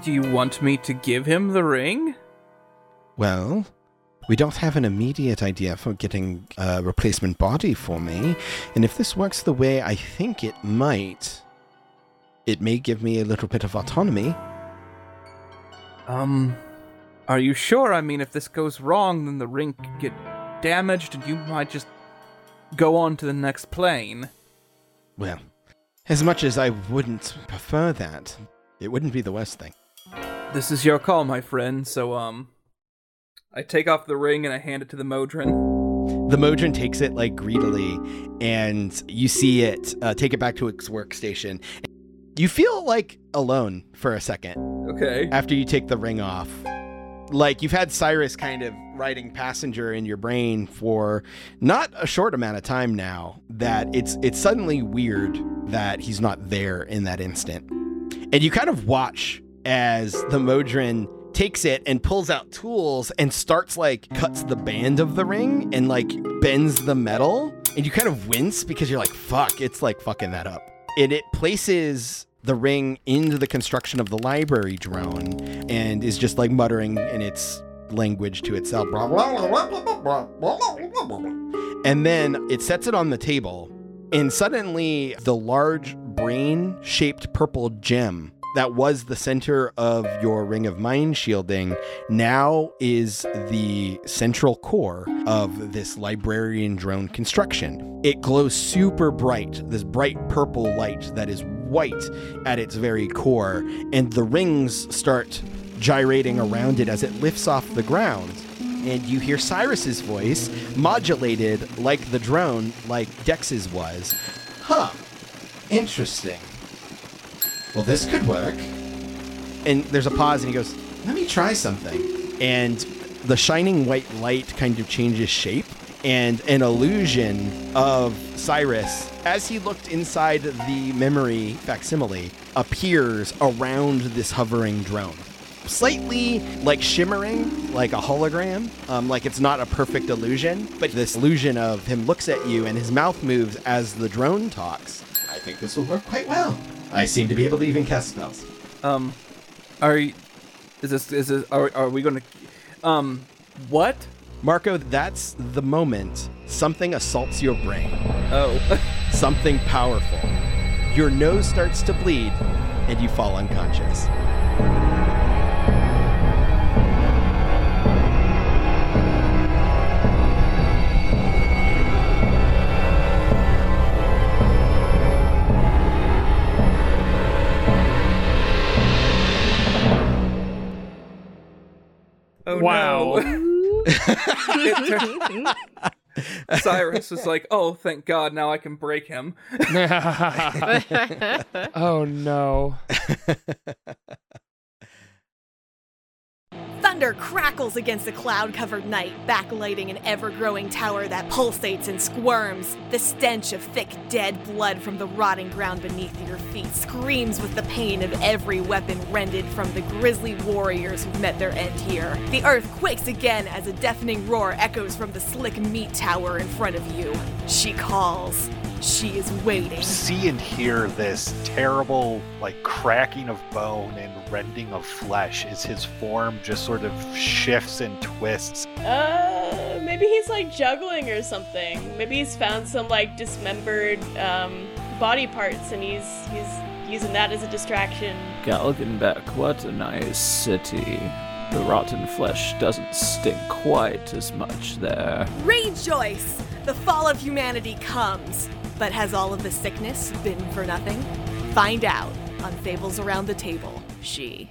Do you want me to give him the ring? Well, we don't have an immediate idea for getting a replacement body for me, and if this works the way I think it might, it may give me a little bit of autonomy. Are you sure? I mean, if this goes wrong, then the ring could get damaged and you might just go on to the next plane. Well, as much as I wouldn't prefer that, it wouldn't be the worst thing. This is your call, my friend, so, I take off the ring and I hand it to the Modron. The Modron takes it, like, greedily, and you see it take it back to its workstation. You feel, like, alone for a second. Okay. After you take the ring off. Like, you've had Cyrus kind of riding passenger in your brain for not a short amount of time now, that it's suddenly weird that he's not there in that instant. And you kind of watch as the Modron takes it and pulls out tools and starts, like, cuts the band of the ring and, like, bends the metal. And you kind of wince because you're like, fuck, it's, like, fucking that up. And it places the ring into the construction of the library drone and is just, like, muttering in its language to itself. And then it sets it on the table. And suddenly the large brain-shaped purple gem that was the center of your ring of mind shielding now is the central core of this librarian drone construction. It glows super bright, this bright purple light that is white at its very core, and the rings start gyrating around it as it lifts off the ground. And you hear Cyrus's voice modulated like the drone, like Dex's was. Huh. Interesting. Well, this could work. And there's a pause, and he goes, let me try something. And the shining white light kind of changes shape, and an illusion of Cyrus, as he looked inside the memory facsimile, appears around this hovering drone. Slightly, like, shimmering, like a hologram, like it's not a perfect illusion, but this illusion of him looks at you, and his mouth moves as the drone talks. I think this will work quite well. I seem to be able to even cast spells. What? Marco, that's the moment something assaults your brain. Oh. Something powerful. Your nose starts to bleed, and you fall unconscious. Oh, wow. No. Cyrus is like, oh, thank God, now I can break him. Oh, no. Thunder crackles against the cloud-covered night, backlighting an ever-growing tower that pulsates and squirms. The stench of thick, dead blood from the rotting ground beneath your feet screams with the pain of every weapon rended from the grisly warriors who've met their end here. The earth quakes again as a deafening roar echoes from the slick meat tower in front of you. She calls. She is waiting. See and hear this terrible, like, cracking of bone and rending of flesh as his form just sort of shifts and twists. Maybe he's, like, juggling or something. Maybe he's found some, like, dismembered body parts, and he's using that as a distraction. Galgenbeck, what a nice city. The rotten flesh doesn't stink quite as much there. Rejoice! The fall of humanity comes. But has all of the sickness been for nothing? Find out on Fables Around the Table, she.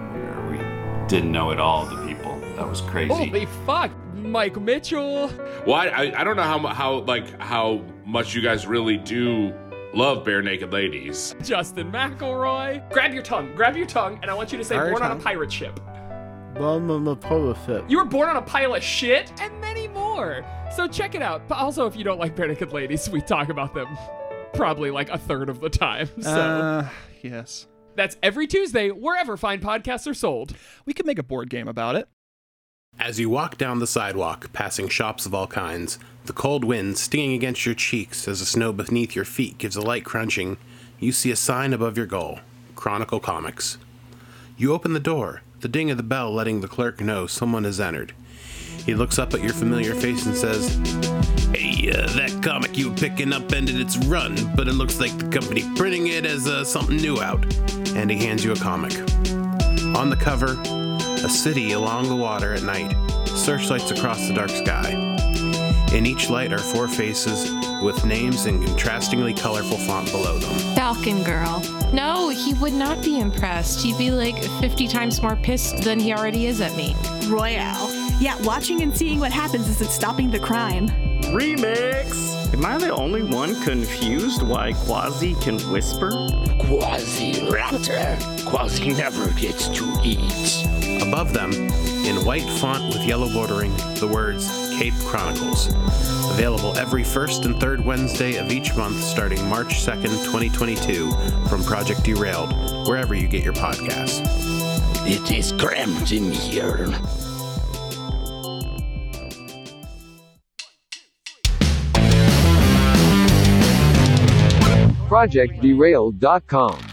didn't know at all the people. That was crazy. Holy fuck, Mike Mitchell. Well, I don't know how much you guys really do love Bare Naked Ladies. Justin McElroy. Grab your tongue, and I want you to say born on a pirate ship. Born on a pirate ship. You were born on a pile of shit and many more. So check it out. But also, if you don't like Bare Naked Ladies, we talk about them probably like a third of the time. So. Yes. That's every Tuesday, wherever fine podcasts are sold. We could make a board game about it. As you walk down the sidewalk, passing shops of all kinds, the cold wind stinging against your cheeks as the snow beneath your feet gives a light crunching, you see a sign above your goal, Chronicle Comics. You open the door, the ding of the bell letting the clerk know someone has entered. He looks up at your familiar face and says, "Hey, that comic you were picking up ended its run, but it looks like the company printing it as something new out." And he hands you a comic. On the cover, a city along the water at night, searchlights across the dark sky. In each light are 4 faces with names in contrastingly colorful font below them. Falcon Girl. No, he would not be impressed. He'd be like 50 times more pissed than he already is at me. Royale. Yeah, watching and seeing what happens isn't stopping the crime. Remix! Am I the only one confused why Quasi can whisper? Quasi-raptor. Quasi never gets to eat. Above them, in white font with yellow bordering, the words Cape Chronicles. Available every first and third Wednesday of each month starting March 2nd, 2022 from Project Derailed, wherever you get your podcasts. It is cramped in here. ProjectDerailed.com